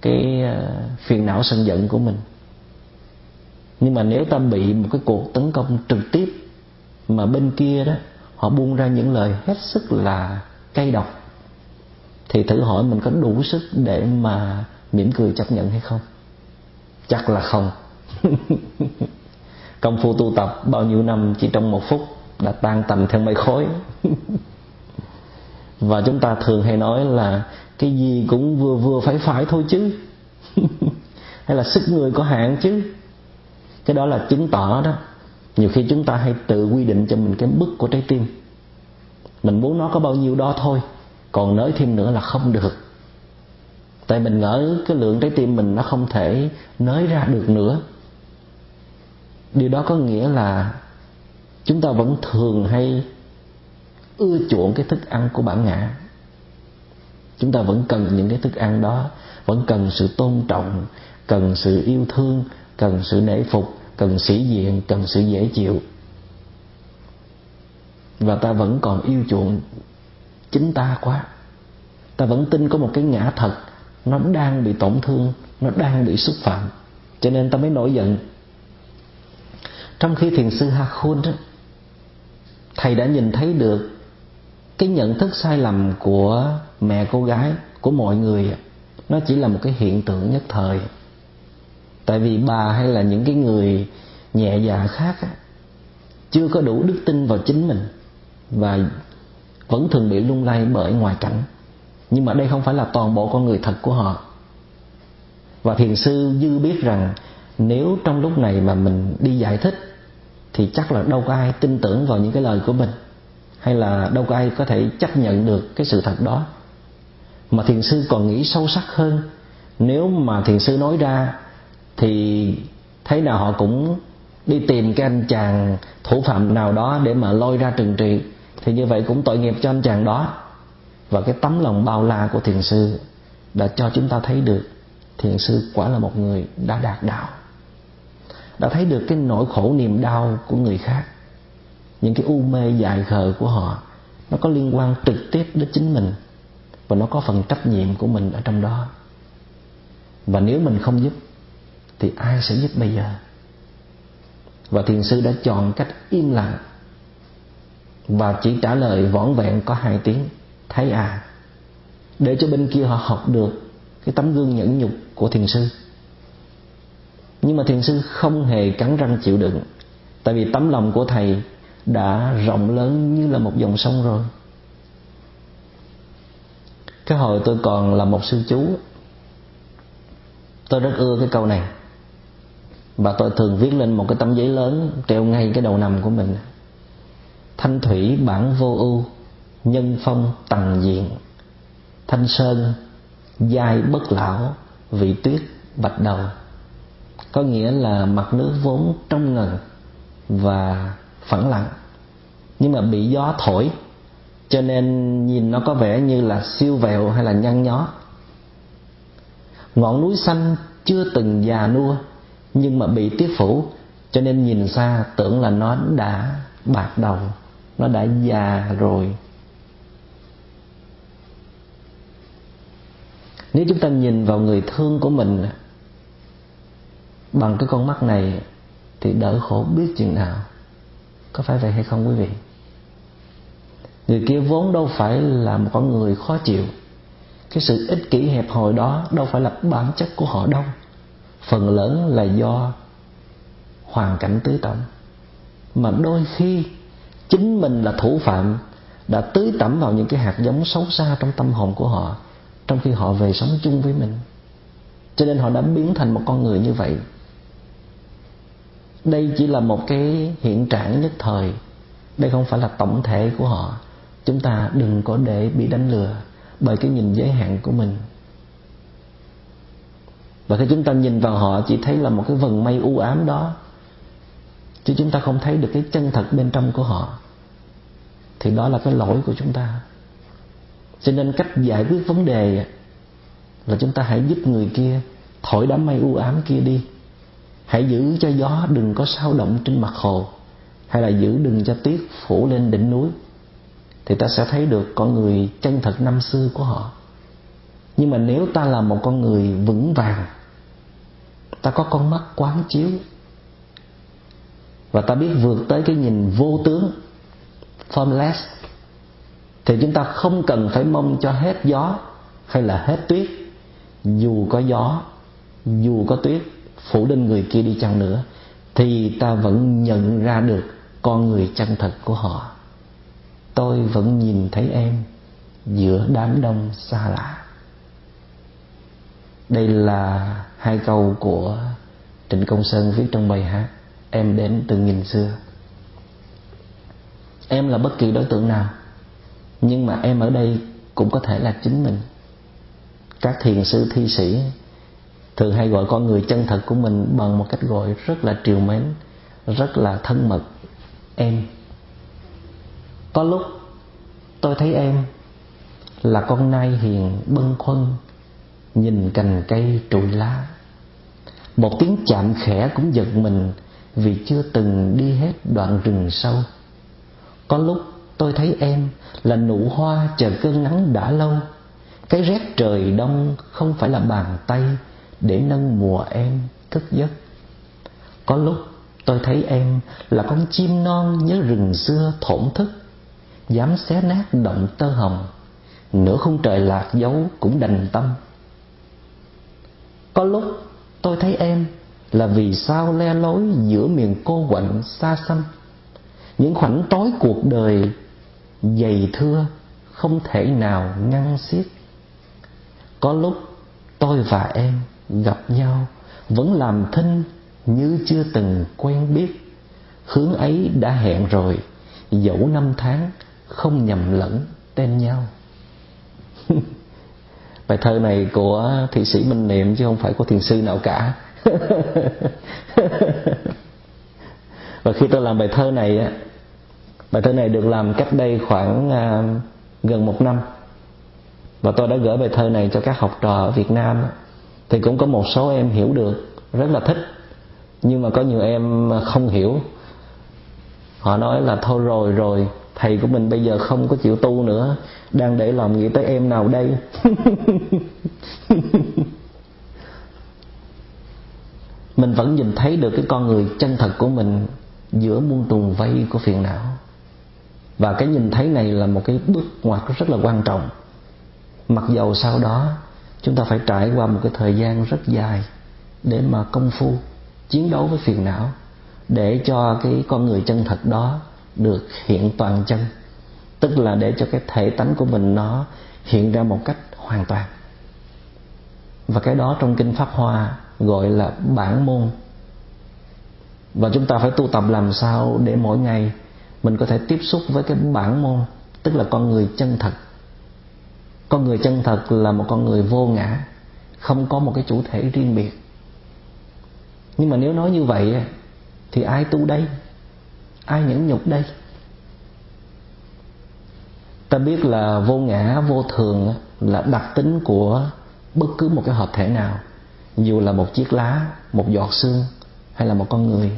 cái phiền não sân giận của mình. Nhưng mà nếu ta bị một cái cuộc tấn công trực tiếp mà bên kia đó họ buông ra những lời hết sức là cay độc, thì thử hỏi mình có đủ sức để mà mỉm cười chấp nhận hay không? Chắc là không. Công phu tu tập bao nhiêu năm chỉ trong 1 phút đã tan tành theo mây khói. Và chúng ta thường hay nói là cái gì cũng vừa vừa phải thôi chứ. Hay là sức người có hạn chứ. Cái đó là chứng tỏ đó, nhiều khi chúng ta hay tự quy định cho mình cái mức của trái tim. Mình muốn nó có bao nhiêu đó thôi, còn nới thêm nữa là không được. Tại mình ngỡ cái lượng trái tim mình nó không thể nới ra được nữa. Điều đó có nghĩa là chúng ta vẫn thường hay ưa chuộng cái thức ăn của bản ngã. Chúng ta vẫn cần những cái thức ăn đó, vẫn cần sự tôn trọng, cần sự yêu thương, cần sự nể phục, cần sĩ diện, cần sự dễ chịu. Và ta vẫn còn yêu chuộng chính ta quá. Ta vẫn tin có một cái ngã thật, nó đang bị tổn thương, nó đang bị xúc phạm, cho nên ta mới nổi giận. Trong khi thiền sư Hakuin, thầy đã nhìn thấy được cái nhận thức sai lầm của mẹ cô gái, của mọi người, nó chỉ là một cái hiện tượng nhất thời. Tại vì bà hay là những cái người nhẹ dạ khác chưa có đủ đức tin vào chính mình và vẫn thường bị lung lay bởi ngoại cảnh. Nhưng mà đây không phải là toàn bộ con người thật của họ. Và thiền sư dư biết rằng nếu trong lúc này mà mình đi giải thích thì chắc là đâu có ai tin tưởng vào những cái lời của mình, hay là đâu có ai có thể chấp nhận được cái sự thật đó. Mà thiền sư còn nghĩ sâu sắc hơn, nếu mà thiền sư nói ra thì thấy nào họ cũng đi tìm cái anh chàng thủ phạm nào đó để mà lôi ra trừng trị, thì như vậy cũng tội nghiệp cho anh chàng đó. Và cái tấm lòng bao la của thiền sư đã cho chúng ta thấy được thiền sư quả là một người đã đạt đạo, đã thấy được cái nỗi khổ niềm đau của người khác, những cái u mê dại khờ của họ, nó có liên quan trực tiếp đến chính mình và nó có phần trách nhiệm của mình ở trong đó. Và nếu mình không giúp thì ai sẽ giúp bây giờ? Và thiền sư đã chọn cách im lặng và chỉ trả lời vỏn vẹn có 2 tiếng thấy à, để cho bên kia họ học được cái tấm gương nhẫn nhục của thiền sư. Nhưng mà thiền sư không hề cắn răng chịu đựng, tại vì tấm lòng của thầy đã rộng lớn như là một dòng sông rồi. Cái hồi tôi còn là một sư chú, tôi rất ưa cái câu này, và tôi thường viết lên một cái tấm giấy lớn treo ngay cái đầu nằm của mình: thanh thủy bản vô ưu, nhân phong tầng diện, thanh sơn giai bất lão, vị tuyết bạch đầu, có nghĩa là mặt nước vốn trong ngần và phẳng lặng, nhưng mà bị gió thổi cho nên nhìn nó có vẻ như là siêu vẹo hay là nhăn nhó. Ngọn núi xanh chưa từng già nua nhưng mà bị tuyết phủ, cho nên nhìn xa tưởng là nó đã bạc đầu, nó đã già rồi. Nếu chúng ta nhìn vào người thương của mình bằng cái con mắt này thì đỡ khổ biết chừng nào. Có phải vậy hay không quý vị? Người kia vốn đâu phải là một con người khó chịu. Cái sự ích kỷ hẹp hòi đó đâu phải là bản chất của họ đâu. Phần lớn là do hoàn cảnh tưới tẩm. Mà đôi khi chính mình là thủ phạm, đã tưới tẩm vào những cái hạt giống xấu xa trong tâm hồn của họ, trong khi họ về sống chung với mình, cho nên họ đã biến thành một con người như vậy. Đây chỉ là một cái hiện trạng nhất thời, đây không phải là tổng thể của họ. Chúng ta đừng có để bị đánh lừa bởi cái nhìn giới hạn của mình. Và khi chúng ta nhìn vào họ chỉ thấy là một cái vầng mây u ám đó, chứ chúng ta không thấy được cái chân thật bên trong của họ, thì đó là cái lỗi của chúng ta. Cho nên cách giải quyết vấn đề là chúng ta hãy giúp người kia thổi đám mây u ám kia đi. Hãy giữ cho gió đừng có sao động trên mặt hồ, hay là giữ đừng cho tuyết phủ lên đỉnh núi, thì ta sẽ thấy được con người chân thật năm xưa của họ. Nhưng mà nếu ta là một con người vững vàng, ta có con mắt quán chiếu và ta biết vượt tới cái nhìn vô tướng, formless, thì chúng ta không cần phải mong cho hết gió hay là hết tuyết. Dù có gió, dù có tuyết phủ lên người kia đi chăng nữa, thì ta vẫn nhận ra được con người chân thật của họ. Tôi vẫn nhìn thấy em giữa đám đông xa lạ. Đây là hai câu của Trịnh Công Sơn viết trong bài hát Em Đến Từ Nghìn Xưa. Em là bất kỳ đối tượng nào, nhưng mà em ở đây cũng có thể là chính mình. Các thiền sư thi sĩ thường hay gọi con người chân thật của mình bằng một cách gọi rất là trìu mến, rất là thân mật: em. Có lúc tôi thấy em là con nai hiền bâng khuâng, nhìn cành cây trụi lá. Một tiếng chạm khẽ cũng giật mình vì chưa từng đi hết đoạn rừng sâu. Có lúc tôi thấy em là nụ hoa chờ cơn nắng đã lâu. Cái rét trời đông không phải là bàn tay để nâng mùa em thức giấc. Có lúc tôi thấy em là con chim non nhớ rừng xưa thổn thức, dám xé nát động tơ hồng, nửa khung trời lạc dấu cũng đành tâm. Có lúc tôi thấy em là vì sao le lối giữa miền cô quạnh xa xăm, những khoảnh tối cuộc đời dày thưa không thể nào ngăn xiết. Có lúc tôi và em gặp nhau vẫn làm thinh như chưa từng quen biết. Hướng ấy đã hẹn rồi, dẫu năm tháng không nhầm lẫn tên nhau. Bài thơ này của thị sĩ Minh Niệm chứ không phải của thiền sư nào cả. Và khi tôi làm bài thơ này, bài thơ này được làm cách đây khoảng gần một năm, và tôi đã gửi bài thơ này cho các học trò ở Việt Nam. Thì cũng có một số em hiểu được, rất là thích, nhưng mà có nhiều em không hiểu. Họ nói là thôi rồi, thầy của mình bây giờ không có chịu tu nữa, đang để lòng nghĩ tới em nào đây. Mình vẫn nhìn thấy được cái con người chân thật của mình giữa muôn trùng vây của phiền não. Và cái nhìn thấy này là một cái bước ngoặt rất là quan trọng. Mặc dầu sau đó chúng ta phải trải qua một cái thời gian rất dài để mà công phu chiến đấu với phiền não, để cho cái con người chân thật đó được hiện toàn chân, tức là để cho cái thể tánh của mình nó hiện ra một cách hoàn toàn. Và cái đó trong Kinh Pháp Hoa gọi là bản môn. Và chúng ta phải tu tập làm sao để mỗi ngày mình có thể tiếp xúc với cái bản môn, tức là con người chân thật. Con người chân thật là một con người vô ngã, không có một cái chủ thể riêng biệt. Nhưng mà nếu nói như vậy thì ai tu đây? Ai nhẫn nhục đây? Ta biết là vô ngã, vô thường là đặc tính của bất cứ một cái hợp thể nào, dù là một chiếc lá, một giọt sương hay là một con người.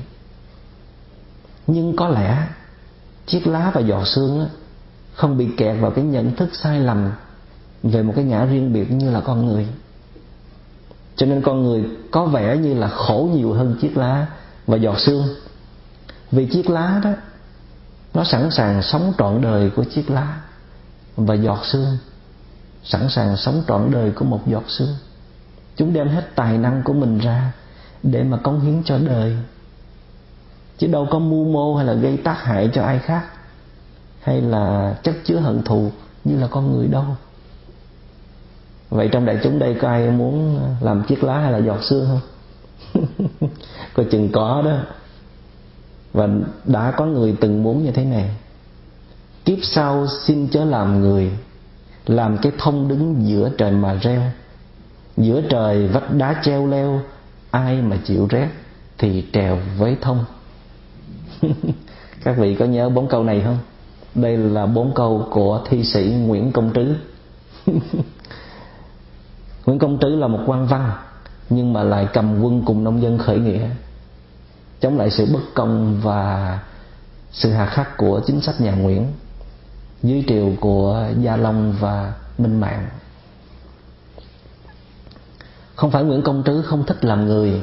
Nhưng có lẽ chiếc lá và giọt sương không bị kẹt vào cái nhận thức sai lầm về một cái ngã riêng biệt như là con người. Cho nên con người có vẻ như là khổ nhiều hơn chiếc lá và giọt sương, vì chiếc lá đó nó sẵn sàng sống trọn đời của chiếc lá, và giọt sương sẵn sàng sống trọn đời của một giọt sương. Chúng đem hết tài năng của mình ra để mà cống hiến cho đời, chứ đâu có mưu mô hay là gây tác hại cho ai khác, hay là chất chứa hận thù như là con người đâu. Vậy trong đại chúng đây có ai muốn làm chiếc lá hay là giọt sương không? Coi chừng có đó. Và đã có người từng muốn như thế này: kiếp sau xin chớ làm người, làm cái thông đứng giữa trời mà reo. Giữa trời vách đá treo leo, ai mà chịu rét thì trèo với thông. Các vị có nhớ bốn câu này không? Đây là bốn câu của thi sĩ Nguyễn Công Trứ. Nguyễn Công Trứ là một quan văn, nhưng mà lại cầm quân cùng nông dân khởi nghĩa, chống lại sự bất công và sự hà khắc của chính sách nhà Nguyễn dưới triều của Gia Long và Minh Mạng. Không phải Nguyễn Công Trứ không thích làm người,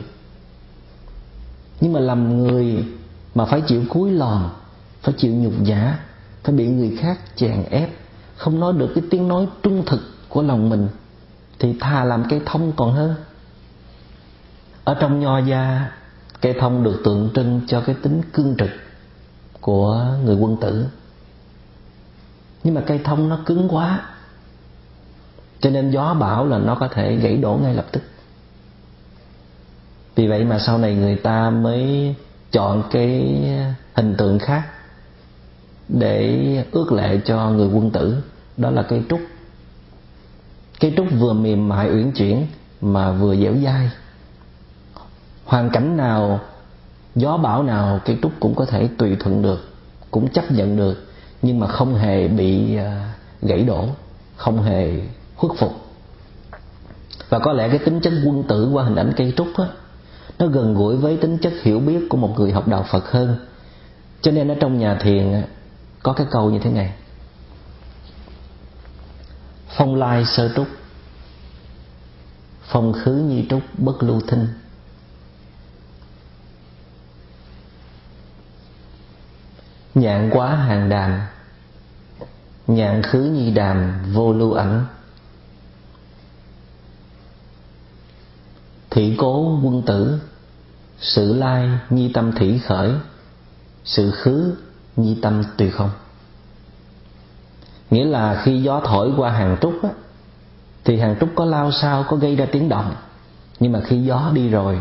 nhưng mà làm người mà phải chịu cúi lòn, phải chịu nhục nhã, phải bị người khác chèn ép, không nói được cái tiếng nói trung thực của lòng mình, thì thà làm cây thông còn hơn. Ở trong Nho gia, cây thông được tượng trưng cho cái tính cương trực của người quân tử, nhưng mà cây thông nó cứng quá, cho nên gió bão là nó có thể gãy đổ ngay lập tức. Vì vậy mà sau này người ta mới chọn cái hình tượng khác để ước lệ cho người quân tử, đó là cây trúc. Cây trúc vừa mềm mại uyển chuyển mà vừa dẻo dai. Hoàn cảnh nào, gió bão nào, cây trúc cũng có thể tùy thuận được, cũng chấp nhận được, nhưng mà không hề bị gãy đổ, không hề khuất phục. Và có lẽ cái tính chất quân tử qua hình ảnh cây trúc đó, nó gần gũi với tính chất hiểu biết của một người học đạo Phật hơn. Cho nên ở trong nhà thiền có cái câu như thế này: phong lai sơ trúc, phong khứ nhi trúc bất lưu thinh. Nhạn quá hàng đàm, nhạn khứ nhi đàm vô lưu ảnh. Thị cố quân tử, sự lai nhi tâm thị khởi, sự khứ nhi tâm tùy không. Nghĩa là khi gió thổi qua hàng trúc á, thì hàng trúc có lao sao, có gây ra tiếng động, nhưng mà khi gió đi rồi,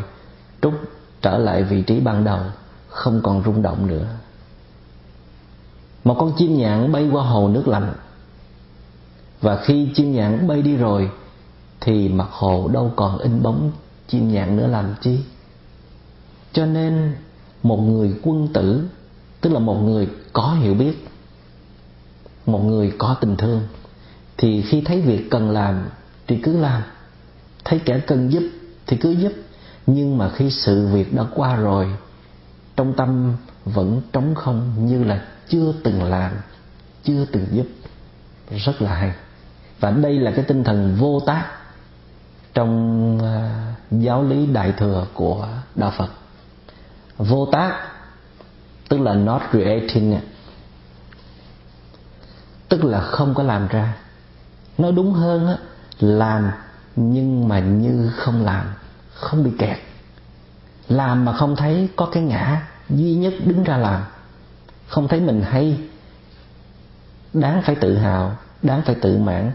trúc trở lại vị trí ban đầu, không còn rung động nữa. Một con chim nhạn bay qua hồ nước lạnh, và khi chim nhạn bay đi rồi thì mặt hồ đâu còn in bóng chim nhạn nữa làm chi. Cho nên một người quân tử, tức là một người có hiểu biết, một người có tình thương, thì khi thấy việc cần làm thì cứ làm, thấy kẻ cần giúp thì cứ giúp. Nhưng mà khi sự việc đã qua rồi, trong tâm vẫn trống không, như là chưa từng làm, chưa từng giúp. Rất là hay. Và đây là cái tinh thần vô tác trong giáo lý đại thừa của đạo Phật. Vô tác tức là not creating, tức là không có làm ra. Nói đúng hơn á, làm nhưng mà như không làm, không bị kẹt. Làm mà không thấy có cái ngã duy nhất đứng ra làm, không thấy mình hay, đáng phải tự hào, đáng phải tự mãn,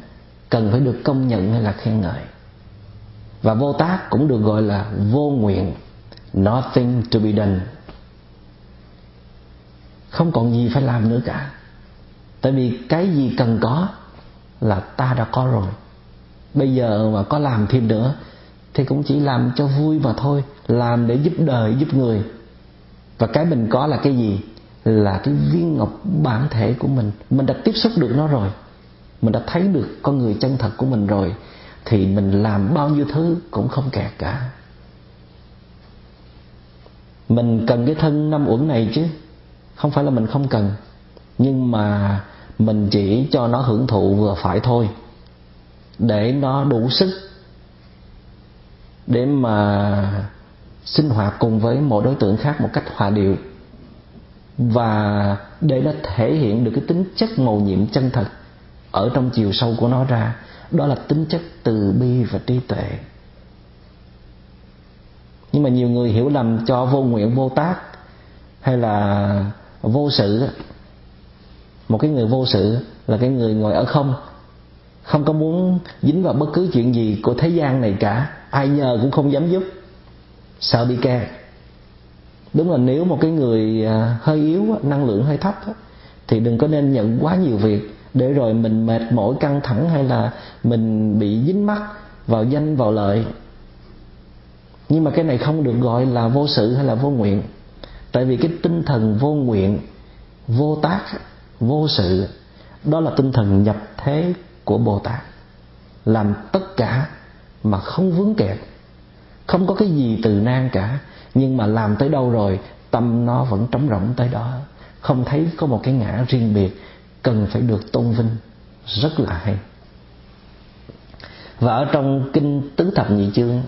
cần phải được công nhận hay là khen ngợi. Và vô tác cũng được gọi là vô nguyện, nothing to be done, không còn gì phải làm nữa cả. Tại vì cái gì cần có là ta đã có rồi, bây giờ mà có làm thêm nữa thì cũng chỉ làm cho vui mà thôi, làm để giúp đời, giúp người. Và cái mình có là cái gì? Là cái viên ngọc bản thể của mình. Mình đã tiếp xúc được nó rồi, mình đã thấy được con người chân thật của mình rồi, thì mình làm bao nhiêu thứ cũng không kẹt cả. Mình cần cái thân năm uẩn này chứ không phải là mình không cần, nhưng mà mình chỉ cho nó hưởng thụ vừa phải thôi, để nó đủ sức để mà sinh hoạt cùng với mỗi đối tượng khác một cách hòa điệu, và để nó thể hiện được cái tính chất mầu nhiệm chân thật ở trong chiều sâu của nó ra. Đó là tính chất từ bi và trí tuệ. Nhưng mà nhiều người hiểu lầm cho vô nguyện vô tác hay là vô sự. Một cái người vô sự là cái người ngồi ở không, không có muốn dính vào bất cứ chuyện gì của thế gian này cả, ai nhờ cũng không dám giúp, sợ bị kẹt. Đúng là nếu một cái người hơi yếu, năng lượng hơi thấp, thì đừng có nên nhận quá nhiều việc, để rồi mình mệt mỏi căng thẳng, hay là mình bị dính mắc vào danh vào lợi. Nhưng mà cái này không được gọi là vô sự hay là vô nguyện. Tại vì cái tinh thần vô nguyện, vô tác, vô sự, đó là tinh thần nhập thế của Bồ Tát. Làm tất cả mà không vướng kẹt, không có cái gì từ nan cả, nhưng mà làm tới đâu rồi tâm nó vẫn trống rỗng tới đó, không thấy có một cái ngã riêng biệt cần phải được tôn vinh. Rất là hay. Và ở trong kinh Tứ Thập Nhị Chương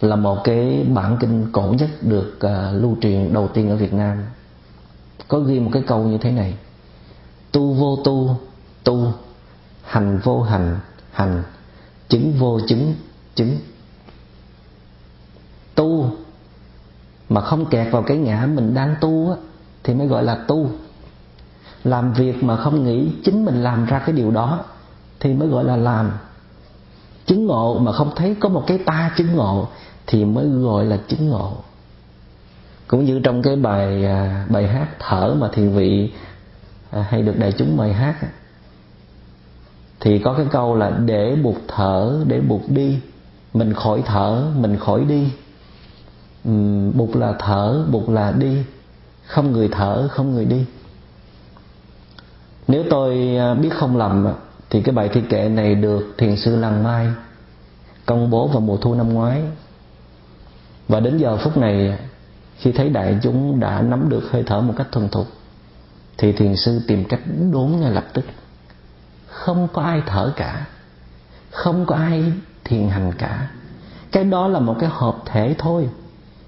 là một cái bản kinh cổ nhất được lưu truyền đầu tiên ở Việt Nam, có ghi một cái câu như thế này: tu vô tu tu, hành vô hành hành, chứng vô chứng chứng. Tu mà không kẹt vào cái ngã mình đang tu á, thì mới gọi là tu. Làm việc mà không nghĩ chính mình làm ra cái điều đó thì mới gọi là làm. Chứng ngộ mà không thấy có một cái ta chứng ngộ thì mới gọi là chứng ngộ. Cũng như trong cái bài hát Thở mà thiền vị hay được đại chúng mời hát, thì có cái câu là để buộc thở, để buộc đi, mình khỏi thở, mình khỏi đi. Buộc là thở, buộc là đi, không người thở, không người đi. Nếu tôi biết không lầm thì cái bài thi kệ này được thiền sư Làng Mai công bố vào mùa thu năm ngoái. Và đến giờ phút này, khi thấy đại chúng đã nắm được hơi thở một cách thuần thục, thì thiền sư tìm cách đốn ngay lập tức. Không có ai thở cả, không có ai thiền hành cả. Cái đó là một cái hợp thể thôi.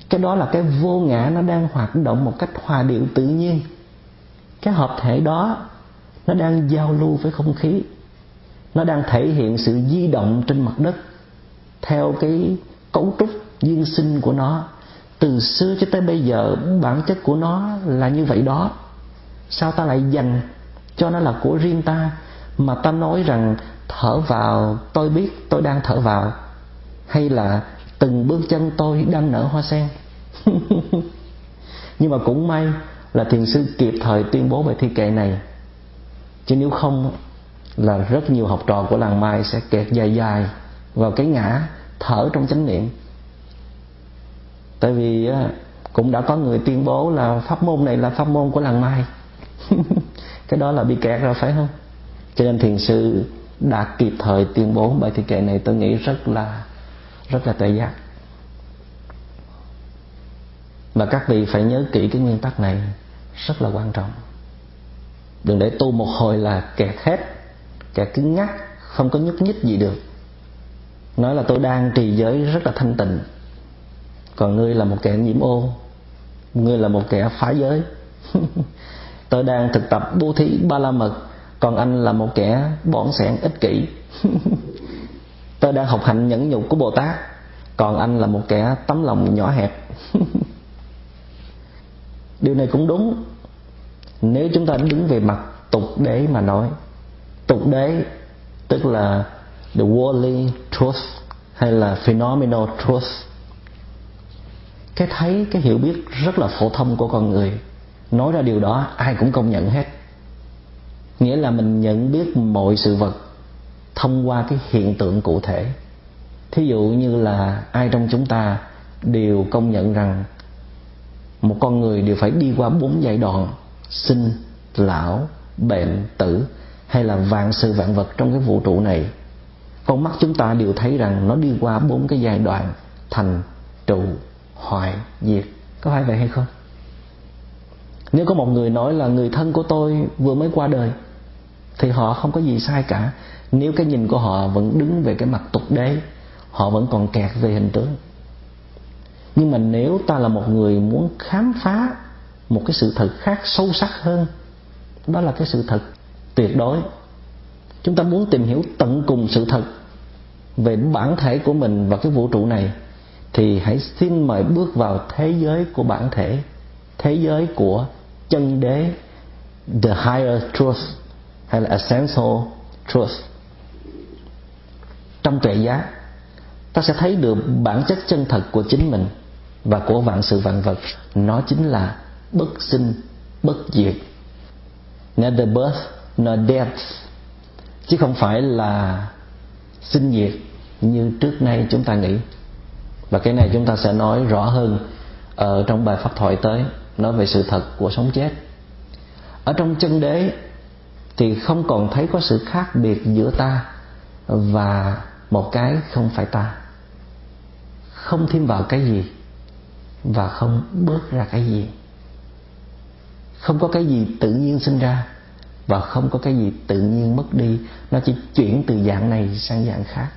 Cái đó là cái vô ngã nó đang hoạt động một cách hòa điệu tự nhiên. Cái hợp thể đó nó đang giao lưu với không khí, nó đang thể hiện sự di động trên mặt đất theo cái cấu trúc duyên sinh của nó. Từ xưa cho tới bây giờ bản chất của nó là như vậy đó. Sao ta lại dành cho nó là của riêng ta, mà ta nói rằng thở vào tôi biết tôi đang thở vào, hay là từng bước chân tôi đang nở hoa sen. Nhưng mà cũng may là thiền sư kịp thời tuyên bố bài thi kệ này, chứ nếu không là rất nhiều học trò của Làng Mai sẽ kẹt dài dài vào cái ngã thở trong chánh niệm. Tại vì cũng đã có người tuyên bố là pháp môn này là pháp môn của Làng Mai. Cái đó là bị kẹt rồi phải không? Cho nên thiền sư đã kịp thời tuyên bố bài thi kệ này, tôi nghĩ rất là tệ giác. Và các vị phải nhớ kỹ cái nguyên tắc này, rất là quan trọng. Đừng để tu một hồi là kẹt hết, kẹt cứng ngắc, không có nhúc nhích gì được. Nói là tôi đang trì giới rất là thanh tịnh, còn ngươi là một kẻ nhiễm ô, ngươi là một kẻ phá giới. Tôi đang thực tập bố thí ba la mật, còn anh là một kẻ bỏn xẻn ích kỷ. Tôi đang học hành nhẫn nhục của Bồ Tát, còn anh là một kẻ tấm lòng nhỏ hẹp. Điều này cũng đúng. Nếu chúng ta đứng về mặt tục đế mà nói, tục đế tức là the worldly truth hay là phenomenal truth, cái thấy, cái hiểu biết rất là phổ thông của con người, nói ra điều đó ai cũng công nhận hết. Nghĩa là mình nhận biết mọi sự vật thông qua cái hiện tượng cụ thể, Thí dụ như là ai trong chúng ta đều công nhận rằng một con người đều phải đi qua 4 giai đoạn sinh, lão, bệnh, tử, hay là vạn sự vạn vật trong cái vũ trụ này. Con mắt chúng ta đều thấy rằng nó đi qua 4 cái giai đoạn thành, trụ, hoại, diệt. Có phải vậy hay không? Nếu có một người nói là người thân của tôi vừa mới qua đời thì họ không có gì sai cả, nếu cái nhìn của họ vẫn đứng về cái mặt tục đế, họ vẫn còn kẹt về hình tướng. Nhưng mà nếu ta là một người muốn khám phá một cái sự thật khác sâu sắc hơn, đó là cái sự thật tuyệt đối, chúng ta muốn tìm hiểu tận cùng sự thật về bản thể của mình và cái vũ trụ này, thì hãy xin mời bước vào thế giới của bản thể, thế giới của chân đế, the higher truth hay là essential truth. Trong tuệ giác, ta sẽ thấy được bản chất chân thật của chính mình và của vạn sự vạn vật. Nó chính là bất sinh, bất diệt, neither birth nor death, chứ không phải là sinh diệt như trước nay chúng ta nghĩ. Và cái này chúng ta sẽ nói rõ hơn ở trong bài pháp thoại tới, nói về sự thật của sống chết. Ở trong chân đế thì không còn thấy có sự khác biệt giữa ta và một cái không phải ta, không thêm vào cái gì và không bớt ra cái gì, không có cái gì tự nhiên sinh ra và không có cái gì tự nhiên mất đi. Nó chỉ chuyển từ dạng này sang dạng khác,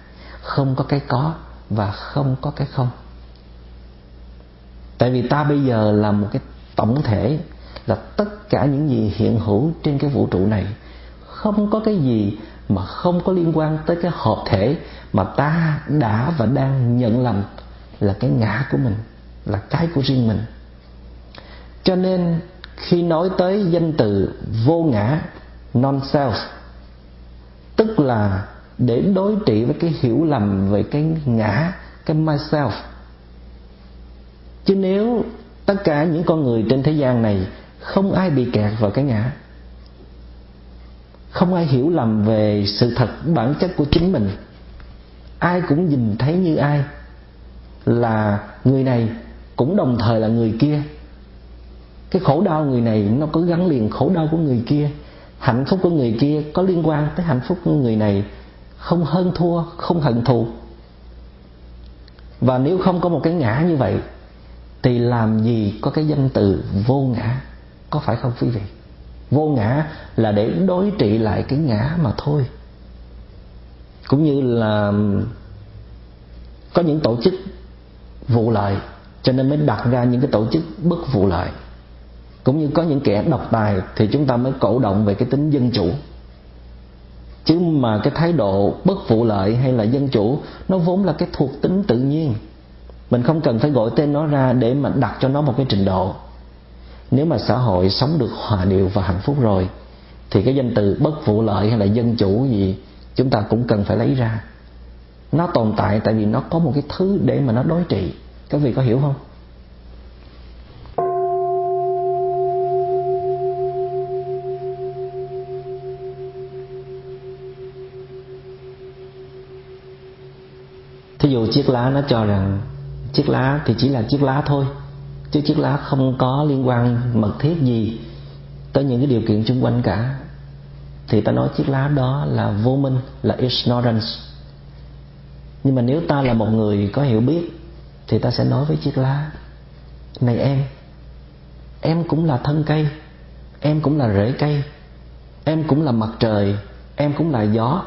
không có cái có và không có cái không. Tại vì ta bây giờ là một cái tổng thể, là tất cả những gì hiện hữu trên cái vũ trụ này, không có cái gì mà không có liên quan tới cái hợp thể mà ta đã và đang nhận lầm là cái ngã của mình, là cái của riêng mình. Cho nên khi nói tới danh từ vô ngã, non-self, tức là để đối trị với cái hiểu lầm về cái ngã, cái myself. Chứ nếu tất cả những con người trên thế gian này không ai bị kẹt vào cái ngã, không ai hiểu lầm về sự thật bản chất của chính mình, ai cũng nhìn thấy như ai, là người này cũng đồng thời là người kia, cái khổ đau người này nó có gắn liền khổ đau của người kia, hạnh phúc của người kia có liên quan tới hạnh phúc của người này, không hơn thua, không hận thù. Và nếu không có một cái ngã như vậy thì làm gì có cái danh từ vô ngã, có phải không quý vị? Vô ngã là để đối trị lại cái ngã mà thôi. Cũng như là có những tổ chức vụ lợi, cho nên mới đặt ra những cái tổ chức bất vụ lợi. Cũng như có những kẻ độc tài thì chúng ta mới cổ động về cái tính dân chủ. Chứ mà cái thái độ bất vụ lợi hay là dân chủ, nó vốn là cái thuộc tính tự nhiên, mình không cần phải gọi tên nó ra để mà đặt cho nó một cái trình độ. Nếu mà xã hội sống được hòa điệu và hạnh phúc rồi thì cái danh từ bất vụ lợi hay là dân chủ gì chúng ta cũng cần phải lấy ra. Nó tồn tại tại vì nó có một cái thứ để mà nó đối trị. Các vị có hiểu không? Thí dụ chiếc lá nó cho rằng chiếc lá thì chỉ là chiếc lá thôi, chứ chiếc lá không có liên quan mật thiết gì tới những cái điều kiện xung quanh cả, thì ta nói chiếc lá đó là vô minh, là ignorance. Nhưng mà nếu ta là một người có hiểu biết thì ta sẽ nói với chiếc lá: này em cũng là thân cây, em cũng là rễ cây, em cũng là mặt trời, em cũng là gió,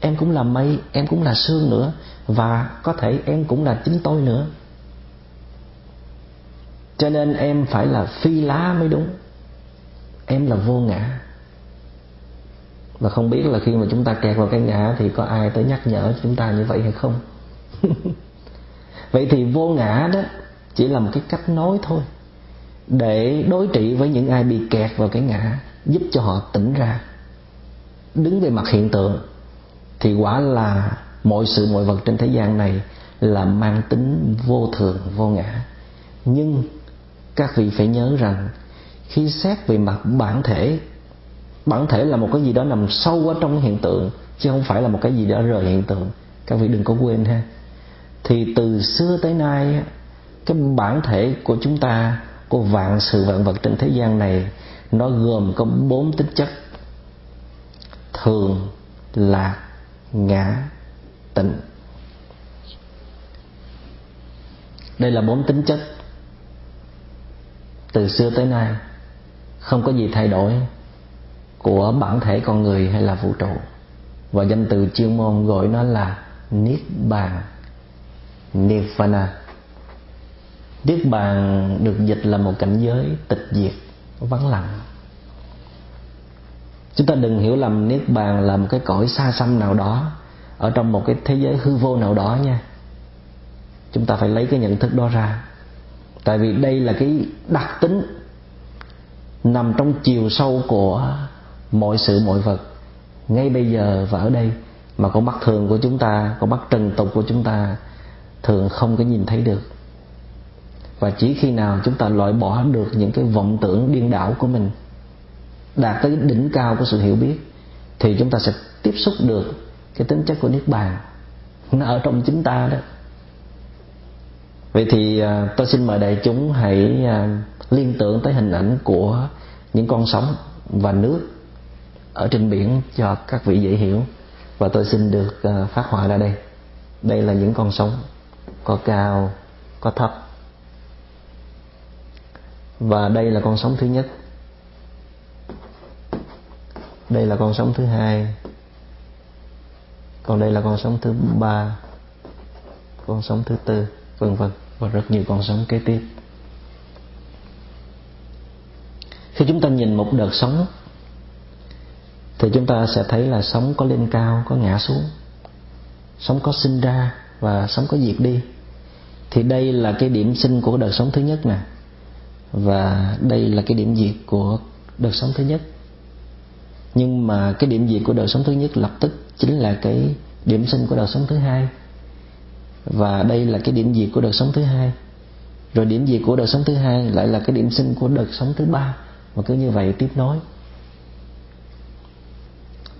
em cũng là mây, em cũng là sương nữa, và có thể em cũng là chính tôi nữa. Cho nên em phải là phi lá mới đúng. Em là vô ngã. Và không biết là khi mà chúng ta kẹt vào cái ngã thì có ai tới nhắc nhở chúng ta như vậy hay không? Vậy thì vô ngã đó chỉ là một cái cách nói thôi, để đối trị với những ai bị kẹt vào cái ngã, giúp cho họ tỉnh ra. Đứng về mặt hiện tượng thì quả là mọi sự mọi vật trên thế gian này là mang tính vô thường, vô ngã. Nhưng các vị phải nhớ rằng khi xét về mặt bản thể, bản thể là một cái gì đó nằm sâu ở trong hiện tượng, chứ không phải là một cái gì đó rời hiện tượng. Các vị đừng có quên ha. Thì từ xưa tới nay, cái bản thể của chúng ta, của vạn sự vạn vật trên thế gian này, nó gồm có 4 tính chất: thường, lạc, ngã, tịnh. Đây là 4 tính chất từ xưa tới nay, không có gì thay đổi của bản thể con người hay là vũ trụ. Và danh từ chuyên môn gọi nó là Niết Bàn, Nirvana. Niết Bàn được dịch là một cảnh giới tịch diệt, vắng lặng. Chúng ta đừng hiểu lầm Niết Bàn là một cái cõi xa xăm nào đó, ở trong một cái thế giới hư vô nào đó nha. Chúng ta phải lấy cái nhận thức đó ra. Tại vì đây là cái đặc tính nằm trong chiều sâu của mọi sự mọi vật, ngay bây giờ và ở đây, mà con mắt thường của chúng ta, con mắt trần tục của chúng ta thường không có nhìn thấy được. Và chỉ khi nào chúng ta loại bỏ được những cái vọng tưởng điên đảo của mình, đạt tới đỉnh cao của sự hiểu biết, thì chúng ta sẽ tiếp xúc được cái tính chất của Niết Bàn, nó ở trong chính ta đó. Vậy thì tôi xin mời đại chúng hãy liên tưởng tới hình ảnh của những con sóng và nước ở trên biển cho các vị dễ hiểu. Và tôi xin được phát họa ra đây. Đây là những con sóng, có cao, có thấp. Và đây là con sóng thứ nhất. Đây là con sóng thứ hai. Còn đây là con sóng thứ ba, con sóng thứ tư, vân vân, và rất nhiều con sóng kế tiếp. Khi chúng ta nhìn một đợt sóng thì chúng ta sẽ thấy là sóng có lên cao, có ngã xuống, sóng có sinh ra và sóng có diệt đi. Thì đây là cái điểm sinh của đợt sóng thứ nhất nè, và đây là cái điểm diệt của đợt sóng thứ nhất. Nhưng mà cái điểm diệt của đợt sóng thứ nhất lập tức chính là cái điểm sinh của đợt sóng thứ hai, và đây là cái điểm diệt của đợt sóng thứ hai. Rồi điểm diệt của đợt sóng thứ hai lại là cái điểm sinh của đợt sóng thứ ba, và cứ như vậy tiếp nối.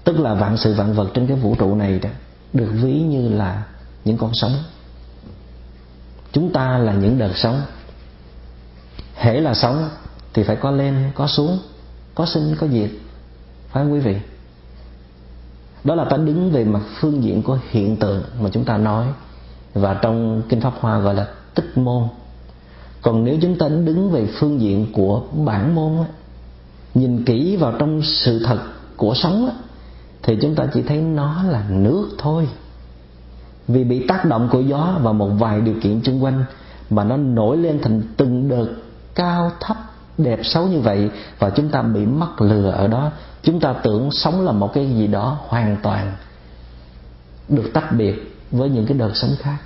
Tức là vạn sự vạn vật trên cái vũ trụ này đó, được ví như là những con sóng. Chúng ta là những đợt sóng. Hễ là sóng thì phải có lên, có xuống, có sinh, có diệt, phải không quý vị? Đó là ta đứng về mặt phương diện của hiện tượng mà chúng ta nói, và trong Kinh Pháp Hoa gọi là tích môn. Còn nếu chúng ta đứng về phương diện của bản môn á, nhìn kỹ vào trong sự thật của sóng á, thì chúng ta chỉ thấy nó là nước thôi. Vì bị tác động của gió và một vài điều kiện xung quanh mà nó nổi lên thành từng đợt cao thấp đẹp xấu như vậy, và chúng ta bị mắc lừa ở đó. Chúng ta tưởng sóng là một cái gì đó hoàn toàn được tách biệt với những cái đợt sóng khác.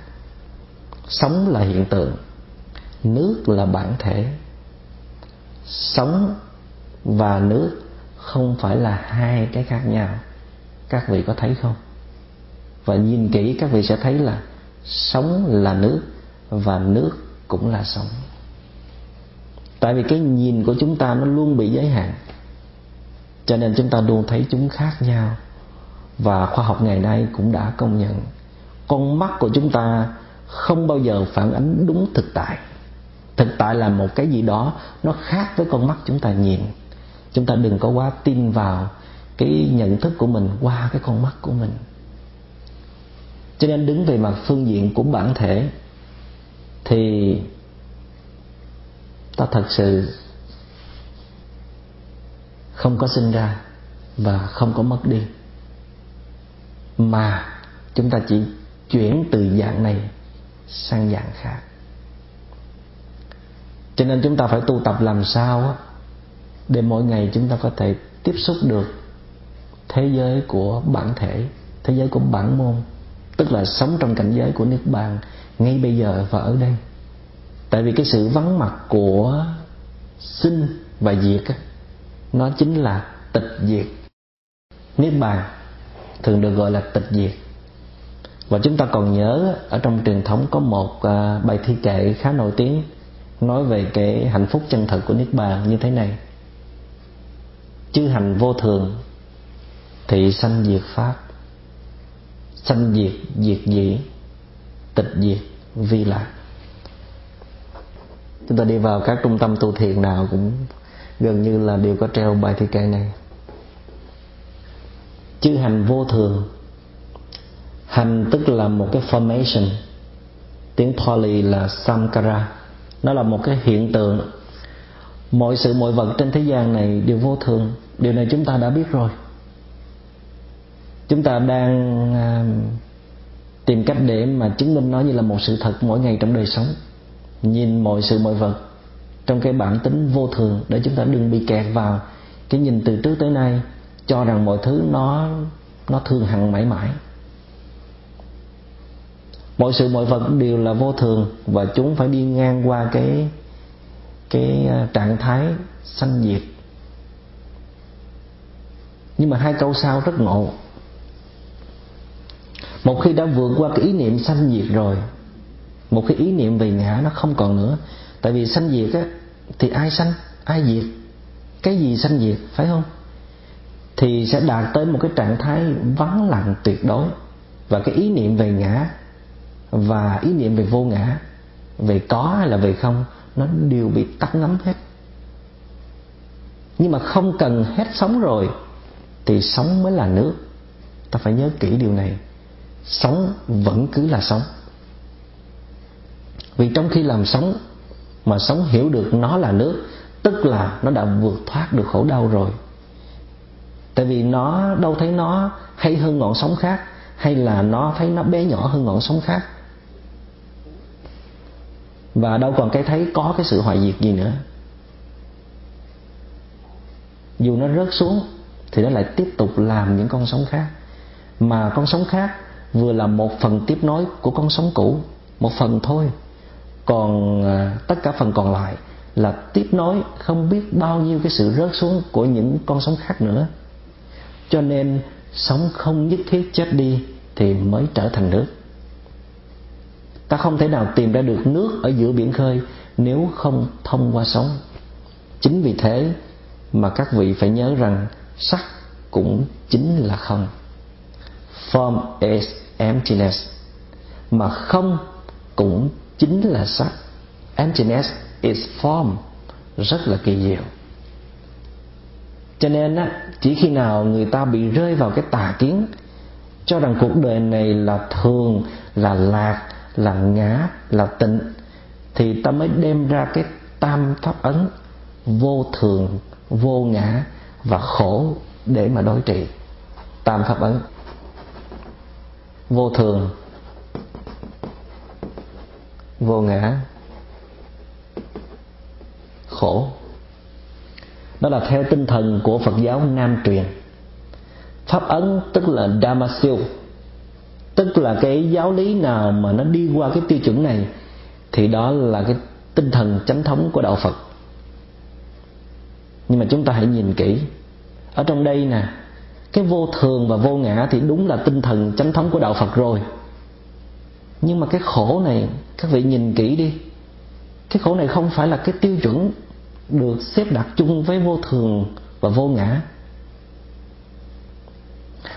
Sóng là hiện tượng, nước là bản thể. Sóng và nước không phải là hai cái khác nhau. Các vị có thấy không? Và nhìn kỹ các vị sẽ thấy là sóng là nước và nước cũng là sóng. Tại vì cái nhìn của chúng ta nó luôn bị giới hạn, cho nên chúng ta luôn thấy chúng khác nhau. Và khoa học ngày nay cũng đã công nhận con mắt của chúng ta không bao giờ phản ánh đúng thực tại. Thực tại là một cái gì đó nó khác với con mắt chúng ta nhìn. Chúng ta đừng có quá tin vào cái nhận thức của mình qua cái con mắt của mình. Cho nên đứng về mặt phương diện của bản thể thì ta thật sự không có sinh ra và không có mất đi, mà chúng ta chỉ chuyển từ dạng này sang dạng khác. Cho nên chúng ta phải tu tập làm sao để mỗi ngày chúng ta có thể tiếp xúc được thế giới của bản thể, thế giới của bản môn, tức là sống trong cảnh giới của Niết Bàn ngay bây giờ và ở đây. Tại vì cái sự vắng mặt của sinh và diệt, nó chính là tịch diệt. Niết Bàn thường được gọi là tịch diệt. Và chúng ta còn nhớ ở trong truyền thống có một bài thi kệ khá nổi tiếng nói về cái hạnh phúc chân thật của Niết Bàn như thế này: chư hành vô thường, thị sanh diệt pháp, sanh diệt, diệt dị, tịch diệt, vi lạc. Chúng ta đi vào các trung tâm tu thiền nào cũng gần như là đều có treo bài thi kệ này. Chư hành vô thường. Hành tức là một cái formation, tiếng Pali là samkara. Nó là một cái hiện tượng. Mọi sự mọi vật trên thế gian này đều vô thường. Điều này chúng ta đã biết rồi. Chúng ta đang tìm cách để mà chứng minh nó như là một sự thật mỗi ngày trong đời sống. Nhìn mọi sự mọi vật trong cái bản tính vô thường, để chúng ta đừng bị kẹt vào cái nhìn từ trước tới nay, cho rằng mọi thứ nó thường hằng mãi mãi. Mọi sự mọi vật đều là vô thường, và chúng phải đi ngang qua cái trạng thái sanh diệt. Nhưng mà hai câu sau rất ngộ. Một khi đã vượt qua cái ý niệm sanh diệt rồi, một cái ý niệm về ngã nó không còn nữa. Tại vì sanh diệt á, thì ai sanh, ai diệt, cái gì sanh diệt, phải không? Thì sẽ đạt tới một cái trạng thái vắng lặng tuyệt đối. Và cái ý niệm về ngã và ý niệm về vô ngã, về có hay là về không, nó đều bị tắt ngấm hết. Nhưng mà không cần hết sống rồi thì sống mới là nước. Ta phải nhớ kỹ điều này. Sống vẫn cứ là sống. Vì trong khi làm sống mà sống hiểu được nó là nước, tức là nó đã vượt thoát được khổ đau rồi. Tại vì nó đâu thấy nó hay hơn ngọn sóng khác, hay là nó thấy nó bé nhỏ hơn ngọn sóng khác. Và đâu còn cái thấy có cái sự hoại diệt gì nữa. Dù nó rớt xuống thì nó lại tiếp tục làm những con sóng khác. Mà con sóng khác vừa là một phần tiếp nối của con sóng cũ, một phần thôi. Còn tất cả phần còn lại là tiếp nối không biết bao nhiêu cái sự rớt xuống của những con sóng khác nữa. Cho nên sống không nhất thiết chết đi thì mới trở thành nước. Ta không thể nào tìm ra được nước ở giữa biển khơi nếu không thông qua sống. Chính vì thế mà các vị phải nhớ rằng sắc cũng chính là không. Form is emptiness. Mà không cũng chính là sắc. Emptiness is form. Rất là kỳ diệu. Cho nên á, chỉ khi nào người ta bị rơi vào cái tà kiến, cho rằng cuộc đời này là thường, là lạc, là ngã, là tịnh, thì ta mới đem ra cái tam pháp ấn vô thường, vô ngã và khổ để mà đối trị. Tam pháp ấn vô thường, vô ngã, khổ. Đó là theo tinh thần của Phật giáo Nam truyền. Pháp ấn tức là Dhammasil. Tức là cái giáo lý nào mà nó đi qua cái tiêu chuẩn này thì đó là cái tinh thần chánh thống của Đạo Phật. Nhưng mà chúng ta hãy nhìn kỹ. Ở trong đây nè, cái vô thường và vô ngã thì đúng là tinh thần chánh thống của Đạo Phật rồi. Nhưng mà cái khổ này, các vị nhìn kỹ đi. Cái khổ này không phải là cái tiêu chuẩn được xếp đặt chung với vô thường và vô ngã.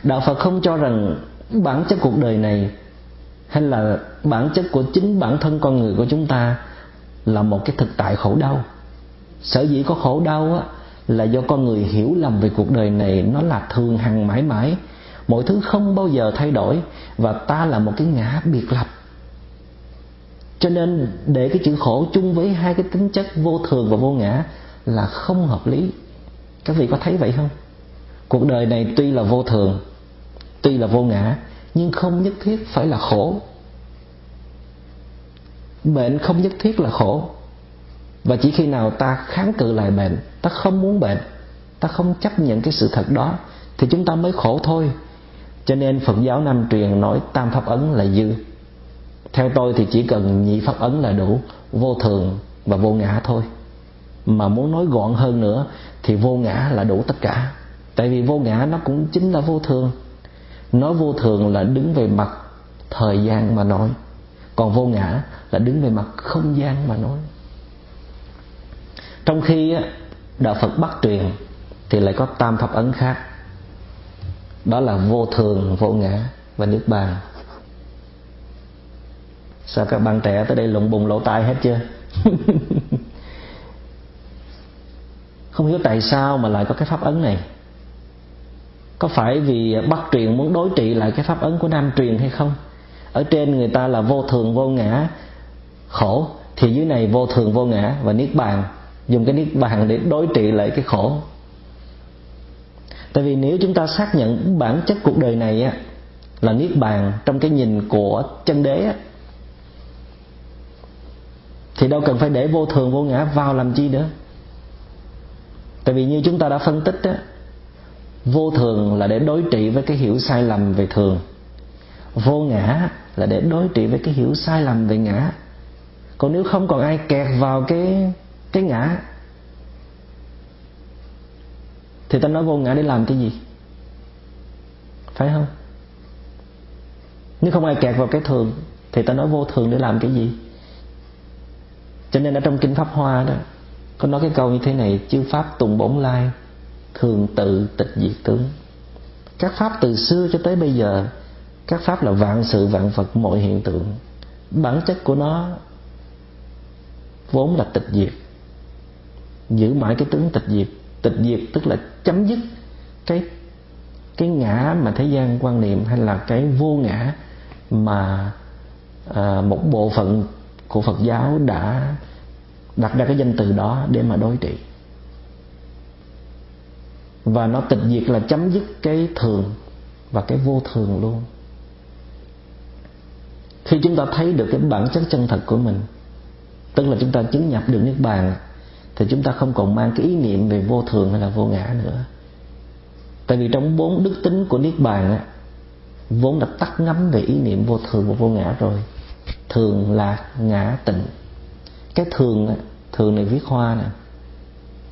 Đạo Phật không cho rằng bản chất cuộc đời này hay là bản chất của chính bản thân con người của chúng ta là một cái thực tại khổ đau. Sở dĩ có khổ đau á, là do con người hiểu lầm về cuộc đời này nó là thường hằng mãi mãi, mọi thứ không bao giờ thay đổi, và ta là một cái ngã biệt lập. Cho nên để cái chữ khổ chung với hai cái tính chất vô thường và vô ngã là không hợp lý. Các vị có thấy vậy không? Cuộc đời này tuy là vô thường, tuy là vô ngã, nhưng không nhất thiết phải là khổ. Bệnh không nhất thiết là khổ. Và chỉ khi nào ta kháng cự lại bệnh, ta không muốn bệnh, ta không chấp nhận cái sự thật đó, thì chúng ta mới khổ thôi. Cho nên Phật giáo Nam truyền nói tam pháp ấn là dư. Theo tôi thì chỉ cần nhị pháp ấn là đủ, vô thường và vô ngã thôi. Mà muốn nói gọn hơn nữa thì vô ngã là đủ tất cả. Tại vì vô ngã nó cũng chính là vô thường. Nói vô thường là đứng về mặt thời gian mà nói, còn vô ngã là đứng về mặt không gian mà nói. Trong khi Đạo Phật Bắc truyền thì lại có tam pháp ấn khác. Đó là vô thường, vô ngã, và niết bàn. Sao các bạn trẻ tới đây lụng bùng lỗ tai hết chưa? Không hiểu tại sao mà lại có cái pháp ấn này. Có phải vì Bắc truyền muốn đối trị lại cái pháp ấn của Nam truyền hay không? Ở trên người ta là vô thường vô ngã khổ, thì dưới này vô thường vô ngã và niết bàn, dùng cái niết bàn để đối trị lại cái khổ. Tại vì nếu chúng ta xác nhận bản chất cuộc đời này á, là niết bàn trong cái nhìn của chân đế á, thì đâu cần phải để vô thường vô ngã vào làm chi nữa. Tại vì như chúng ta đã phân tích á, vô thường là để đối trị với cái hiểu sai lầm về thường, vô ngã là để đối trị với cái hiểu sai lầm về ngã. Còn nếu không còn ai kẹt vào cái ngã thì ta nói vô ngã để làm cái gì, phải không? Nếu không ai kẹt vào cái thường thì ta nói vô thường để làm cái gì? Cho nên ở trong Kinh Pháp Hoa đó có nói cái câu như thế này: chư pháp tùng bổn lai, thường tự tịch diệt tướng. Các pháp từ xưa cho tới bây giờ, các pháp là vạn sự vạn vật, mọi hiện tượng, bản chất của nó vốn là tịch diệt, giữ mãi cái tướng tịch diệt. Tịch diệt tức là chấm dứt cái ngã mà thế gian quan niệm, hay là cái vô ngã mà một bộ phận của Phật giáo đã đặt ra cái danh từ đó để mà đối trị. Và nó tịch diệt là chấm dứt cái thường và cái vô thường luôn. Khi chúng ta thấy được cái bản chất chân thật của mình, tức là chúng ta chứng nhập được niết bàn, thì chúng ta không còn mang cái ý niệm về vô thường hay là vô ngã nữa. Tại vì trong bốn đức tính của niết bàn á, vốn đã tắt ngấm về ý niệm vô thường và vô ngã rồi: thường, lạc, ngã, tịnh. Cái thường á, thường này viết hoa nè,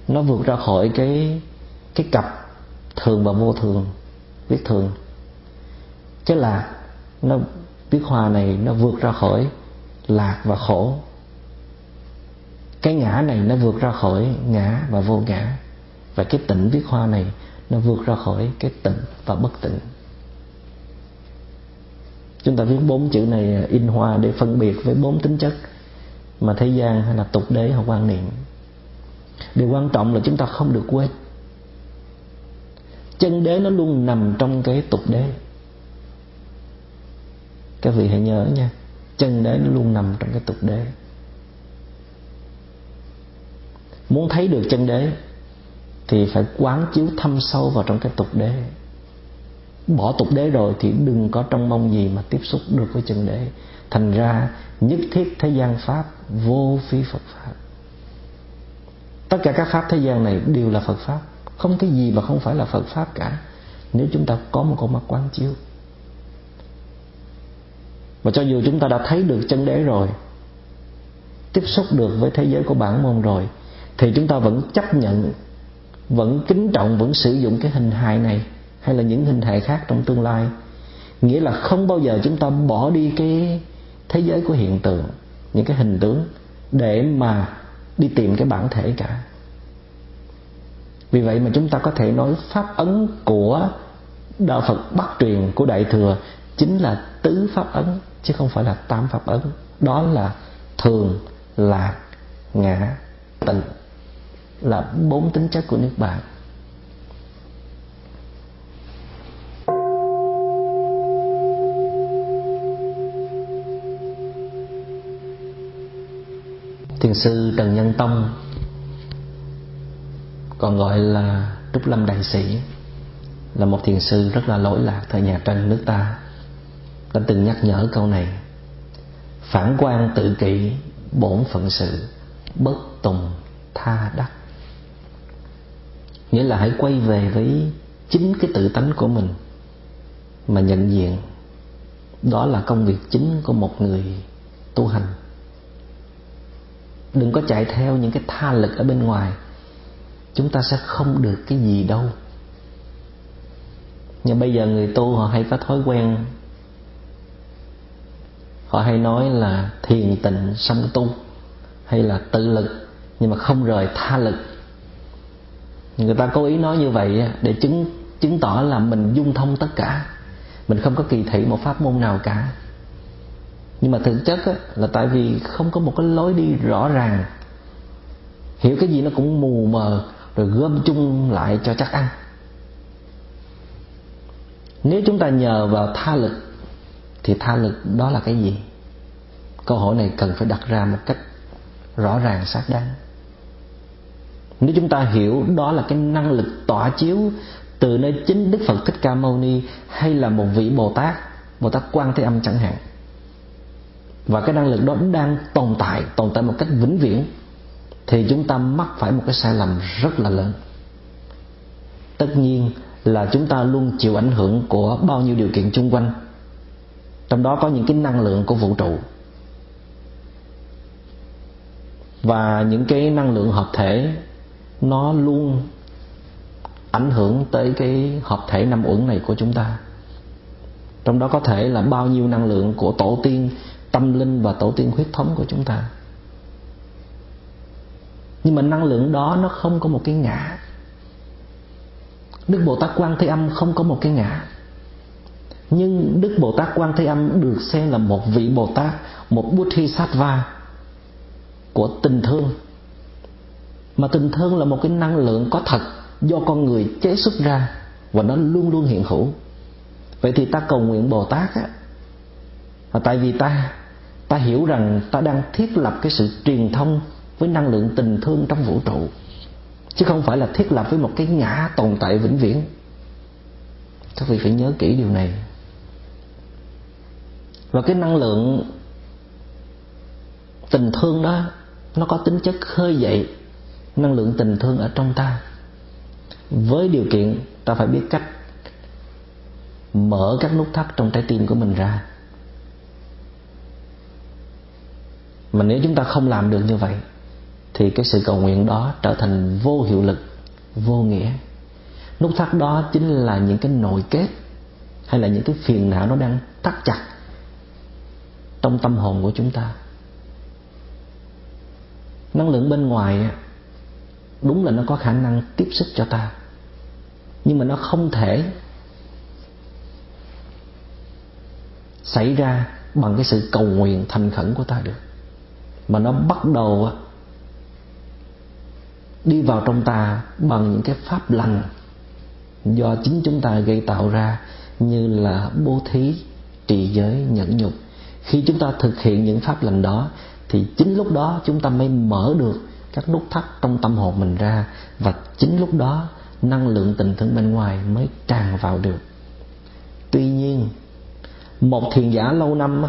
nó vượt ra khỏi cái cặp thường và vô thường, viết thường. Cái lạc, nó viết hoa này, nó vượt ra khỏi lạc và khổ. Cái ngã này nó vượt ra khỏi ngã và vô ngã. Và cái tịnh viết hoa này nó vượt ra khỏi cái tịnh và bất tịnh. Chúng ta viết bốn chữ này in hoa để phân biệt với bốn tính chất mà thế gian hay là tục đế họ quan niệm. Điều quan trọng là chúng ta không được quên chân đế nó luôn nằm trong cái tục đế. Các vị hãy nhớ nha, chân đế nó luôn nằm trong cái tục đế. Muốn thấy được chân đế thì phải quán chiếu thâm sâu vào trong cái tục đế. Bỏ tục đế rồi thì đừng có trông mong gì mà tiếp xúc được với chân đế. Thành ra nhất thiết thế gian pháp, vô phi Phật pháp. Tất cả các pháp thế gian này đều là Phật pháp, không cái gì mà không phải là Phật pháp cả, nếu chúng ta có một con mắt quán chiếu. Và cho dù chúng ta đã thấy được chân đế rồi, tiếp xúc được với thế giới của bản môn rồi, thì chúng ta vẫn chấp nhận, vẫn kính trọng, vẫn sử dụng cái hình hài này hay là những hình hài khác trong tương lai. Nghĩa là không bao giờ chúng ta bỏ đi cái thế giới của hiện tượng, những cái hình tướng để mà đi tìm cái bản thể cả. Vì vậy mà chúng ta có thể nói pháp ấn của Đạo Phật Bắc truyền, của Đại Thừa chính là tứ pháp ấn chứ không phải là tam pháp ấn. Đó là thường, lạc, ngã, tịnh, là bốn tính chất của niết bàn. Thiền sư Trần Nhân Tông, còn gọi là Trúc Lâm Đại Sĩ, là một thiền sư rất là lỗi lạc thời nhà Trần nước ta, đã từng nhắc nhở câu này: phản quan tự kỷ, bổn phận sự, bất tùng tha đắc. Nghĩa là hãy quay về với chính cái tự tánh của mình mà nhận diện. Đó là công việc chính của một người tu hành. Đừng có chạy theo những cái tha lực ở bên ngoài, chúng ta sẽ không được cái gì đâu. Nhưng bây giờ người tu họ hay có thói quen, họ hay nói là thiền tịnh song tu hay là tự lực, nhưng mà không rời tha lực. Người ta cố ý nói như vậy để chứng tỏ là mình dung thông tất cả. Mình không có kỳ thị một pháp môn nào cả. Nhưng mà thực chất á, là tại vì không có một cái lối đi rõ ràng, hiểu cái gì nó cũng mù mờ, rồi gom chung lại cho chắc ăn. Nếu chúng ta nhờ vào tha lực, thì tha lực đó là cái gì? Câu hỏi này cần phải đặt ra một cách rõ ràng xác đáng. Nếu chúng ta hiểu đó là cái năng lực tỏa chiếu từ nơi chính Đức Phật Thích Ca Mâu Ni hay là một vị Bồ Tát Quan Thế Âm chẳng hạn, và cái năng lực đó đang tồn tại một cách vĩnh viễn, thì chúng ta mắc phải một cái sai lầm rất là lớn. Tất nhiên là chúng ta luôn chịu ảnh hưởng của bao nhiêu điều kiện chung quanh, trong đó có những cái năng lượng của vũ trụ và những cái năng lượng hợp thể. Nó luôn ảnh hưởng tới cái hợp thể năm uẩn này của chúng ta, trong đó có thể là bao nhiêu năng lượng của tổ tiên tâm linh và tổ tiên huyết thống của chúng ta. Nhưng mà năng lượng đó nó không có một cái ngã. Đức Bồ Tát Quan Thế Âm không có một cái ngã. Nhưng Đức Bồ Tát Quan Thế Âm được xem là một vị Bồ Tát, một Bodhisattva của tình thương. Mà tình thương là một cái năng lượng có thật, do con người chế xuất ra, và nó luôn luôn hiện hữu. Vậy thì ta cầu nguyện Bồ Tát á, là tại vì ta hiểu rằng ta đang thiết lập cái sự truyền thông với năng lượng tình thương trong vũ trụ, chứ không phải là thiết lập với một cái ngã tồn tại vĩnh viễn. Các vị phải nhớ kỹ điều này. Và cái năng lượng tình thương đó, nó có tính chất khơi dậy năng lượng tình thương ở trong ta, với điều kiện ta phải biết cách mở các nút thắt trong trái tim của mình ra. Mà nếu chúng ta không làm được như vậy, thì cái sự cầu nguyện đó trở thành vô hiệu lực, vô nghĩa. Nút thắt đó chính là những cái nội kết, hay là những cái phiền não nó đang thắt chặt trong tâm hồn của chúng ta. Năng lượng bên ngoài đúng là nó có khả năng tiếp sức cho ta, nhưng mà nó không thể xảy ra bằng cái sự cầu nguyện thành khẩn của ta được, mà nó bắt đầu đi vào trong ta bằng những cái pháp lành do chính chúng ta gây tạo ra, như là bố thí, trì giới, nhẫn nhục. Khi chúng ta thực hiện những pháp lành đó, thì chính lúc đó chúng ta mới mở được các nút thắt trong tâm hồn mình ra, và chính lúc đó năng lượng tình thương bên ngoài mới tràn vào được. Tuy nhiên, một thiền giả lâu năm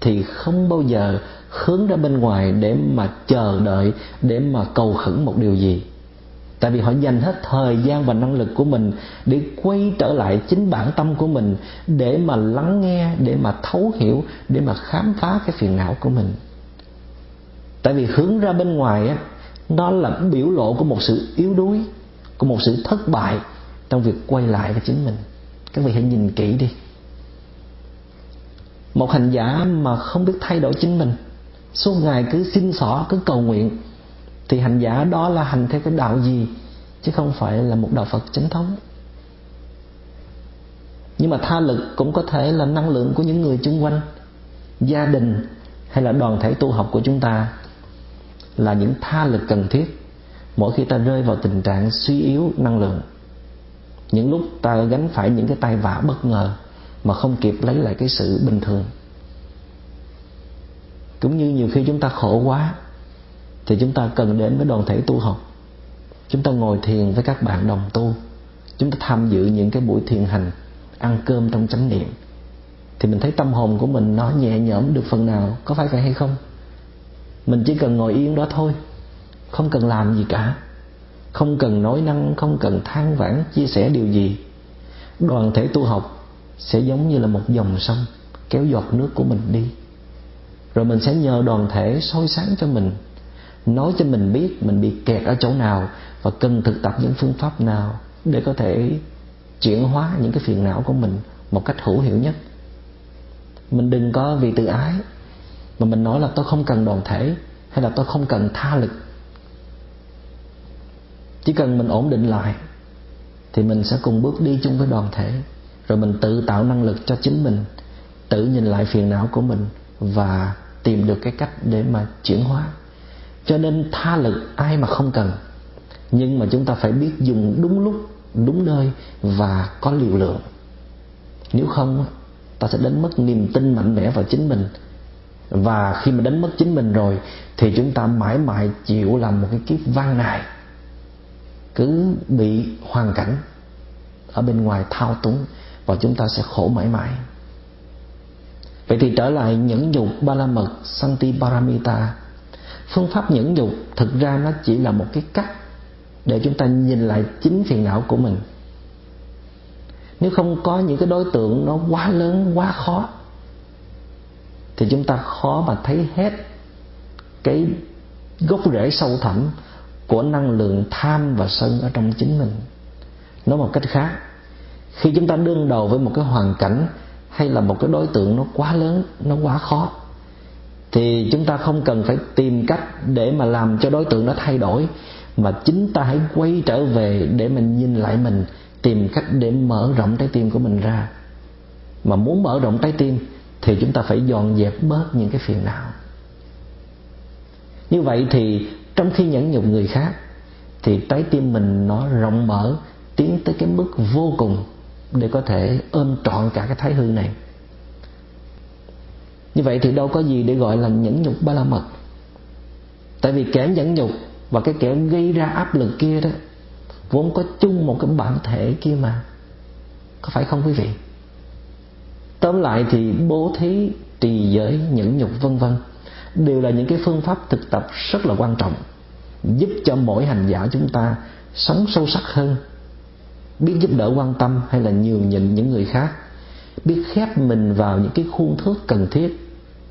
thì không bao giờ hướng ra bên ngoài để mà chờ đợi, để mà cầu khẩn một điều gì. Tại vì họ dành hết thời gian và năng lực của mình để quay trở lại chính bản tâm của mình, để mà lắng nghe, để mà thấu hiểu, để mà khám phá cái phiền não của mình. Tại vì hướng ra bên ngoài á, đó là biểu lộ của một sự yếu đuối, của một sự thất bại trong việc quay lại với chính mình. Các vị hãy nhìn kỹ đi. Một hành giả mà không biết thay đổi chính mình, suốt ngày cứ xin xỏ, cứ cầu nguyện, thì hành giả đó là hành theo cái đạo gì, chứ không phải là một đạo Phật chính thống. Nhưng mà tha lực cũng có thể là năng lượng của những người xung quanh, gia đình hay là đoàn thể tu học của chúng ta, là những tha lực cần thiết mỗi khi ta rơi vào tình trạng suy yếu năng lượng, những lúc ta gánh phải những cái tai vạ bất ngờ mà không kịp lấy lại cái sự bình thường. Cũng như nhiều khi chúng ta khổ quá, thì chúng ta cần đến với đoàn thể tu học, chúng ta ngồi thiền với các bạn đồng tu, chúng ta tham dự những cái buổi thiền hành, ăn cơm trong chánh niệm, thì mình thấy tâm hồn của mình nó nhẹ nhõm được phần nào, có phải vậy hay không? Mình chỉ cần ngồi yên đó thôi, không cần làm gì cả, không cần nói năng, không cần than vãn, chia sẻ điều gì. Đoàn thể tu học sẽ giống như là một dòng sông kéo giọt nước của mình đi, rồi mình sẽ nhờ đoàn thể soi sáng cho mình, nói cho mình biết mình bị kẹt ở chỗ nào và cần thực tập những phương pháp nào để có thể chuyển hóa những cái phiền não của mình một cách hữu hiệu nhất. Mình đừng có vì tự ái mà mình nói là tôi không cần đoàn thể hay là tôi không cần tha lực. Chỉ cần mình ổn định lại thì mình sẽ cùng bước đi chung với đoàn thể, rồi mình tự tạo năng lực cho chính mình, tự nhìn lại phiền não của mình và tìm được cái cách để mà chuyển hóa. Cho nên tha lực ai mà không cần, nhưng mà chúng ta phải biết dùng đúng lúc, đúng nơi và có liều lượng. Nếu không, ta sẽ đánh mất niềm tin mạnh mẽ vào chính mình. Và khi mà đánh mất chính mình rồi thì chúng ta mãi mãi chịu làm một cái kiếp van nài, cứ bị hoàn cảnh ở bên ngoài thao túng và chúng ta sẽ khổ mãi mãi. Vậy thì trở lại nhẫn nhục ba la mật Santiparamita, phương pháp nhẫn nhục thực ra nó chỉ là một cái cách để chúng ta nhìn lại chính phiền não của mình. Nếu không có những cái đối tượng nó quá lớn, quá khó thì chúng ta khó mà thấy hết cái gốc rễ sâu thẳm của năng lượng tham và sân ở trong chính mình. Nói một cách khác, khi chúng ta đương đầu với một cái hoàn cảnh hay là một cái đối tượng nó quá lớn, nó quá khó thì chúng ta không cần phải tìm cách để mà làm cho đối tượng nó thay đổi, mà chính ta hãy quay trở về để mình nhìn lại mình, tìm cách để mở rộng trái tim của mình ra. Mà muốn mở rộng trái tim thì chúng ta phải dọn dẹp bớt những cái phiền não. Như vậy thì trong khi nhẫn nhục người khác thì trái tim mình nó rộng mở, tiến tới cái mức vô cùng để có thể ôm trọn cả cái thái hư này. Như vậy thì đâu có gì để gọi là nhẫn nhục ba la mật. Tại vì kẻ nhẫn nhục và cái kẻ gây ra áp lực kia đó vốn có chung một cái bản thể kia mà, có phải không quý vị? Tóm lại thì bố thí, trì giới, nhẫn nhục vân vân đều là những cái phương pháp thực tập rất là quan trọng, giúp cho mỗi hành giả chúng ta sống sâu sắc hơn, biết giúp đỡ, quan tâm hay là nhường nhịn những người khác, biết khép mình vào những cái khuôn thước cần thiết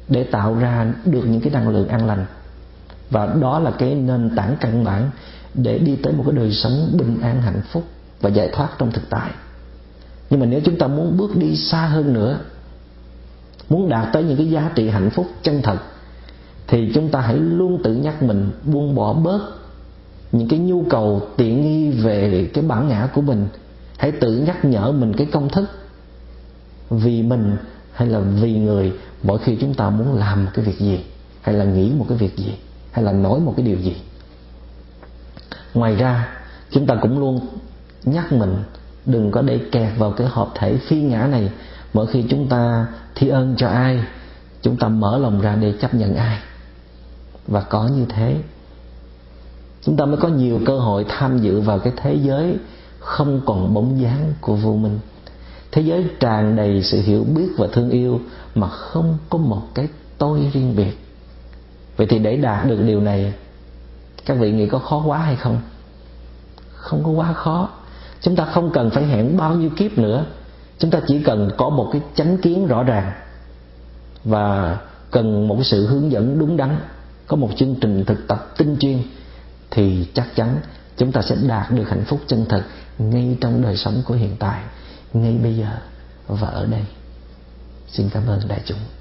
để tạo ra được những cái năng lượng an lành. Và đó là cái nền tảng căn bản để đi tới một cái đời sống bình an, hạnh phúc và giải thoát trong thực tại. Nhưng mà nếu chúng ta muốn bước đi xa hơn nữa, muốn đạt tới những cái giá trị hạnh phúc chân thật, thì chúng ta hãy luôn tự nhắc mình buông bỏ bớt những cái nhu cầu tiện nghi về cái bản ngã của mình. Hãy tự nhắc nhở mình cái công thức vì mình hay là vì người mỗi khi chúng ta muốn làm một cái việc gì, hay là nghĩ một cái việc gì, hay là nói một cái điều gì. Ngoài ra, chúng ta cũng luôn nhắc mình đừng có để kẹt vào cái hợp thể phi ngã này. Mỗi khi chúng ta thi ơn cho ai, chúng ta mở lòng ra để chấp nhận ai. Và có như thế, chúng ta mới có nhiều cơ hội tham dự vào cái thế giới không còn bóng dáng của vô minh, thế giới tràn đầy sự hiểu biết và thương yêu mà không có một cái tôi riêng biệt. Vậy thì để đạt được điều này, các vị nghĩ có khó quá hay không? Không có quá khó. Chúng ta không cần phải hẹn bao nhiêu kiếp nữa. Chúng ta chỉ cần có một cái chánh kiến rõ ràng và cần một sự hướng dẫn đúng đắn, có một chương trình thực tập tinh chuyên thì chắc chắn chúng ta sẽ đạt được hạnh phúc chân thật ngay trong đời sống của hiện tại, ngay bây giờ và ở đây. Xin cảm ơn đại chúng.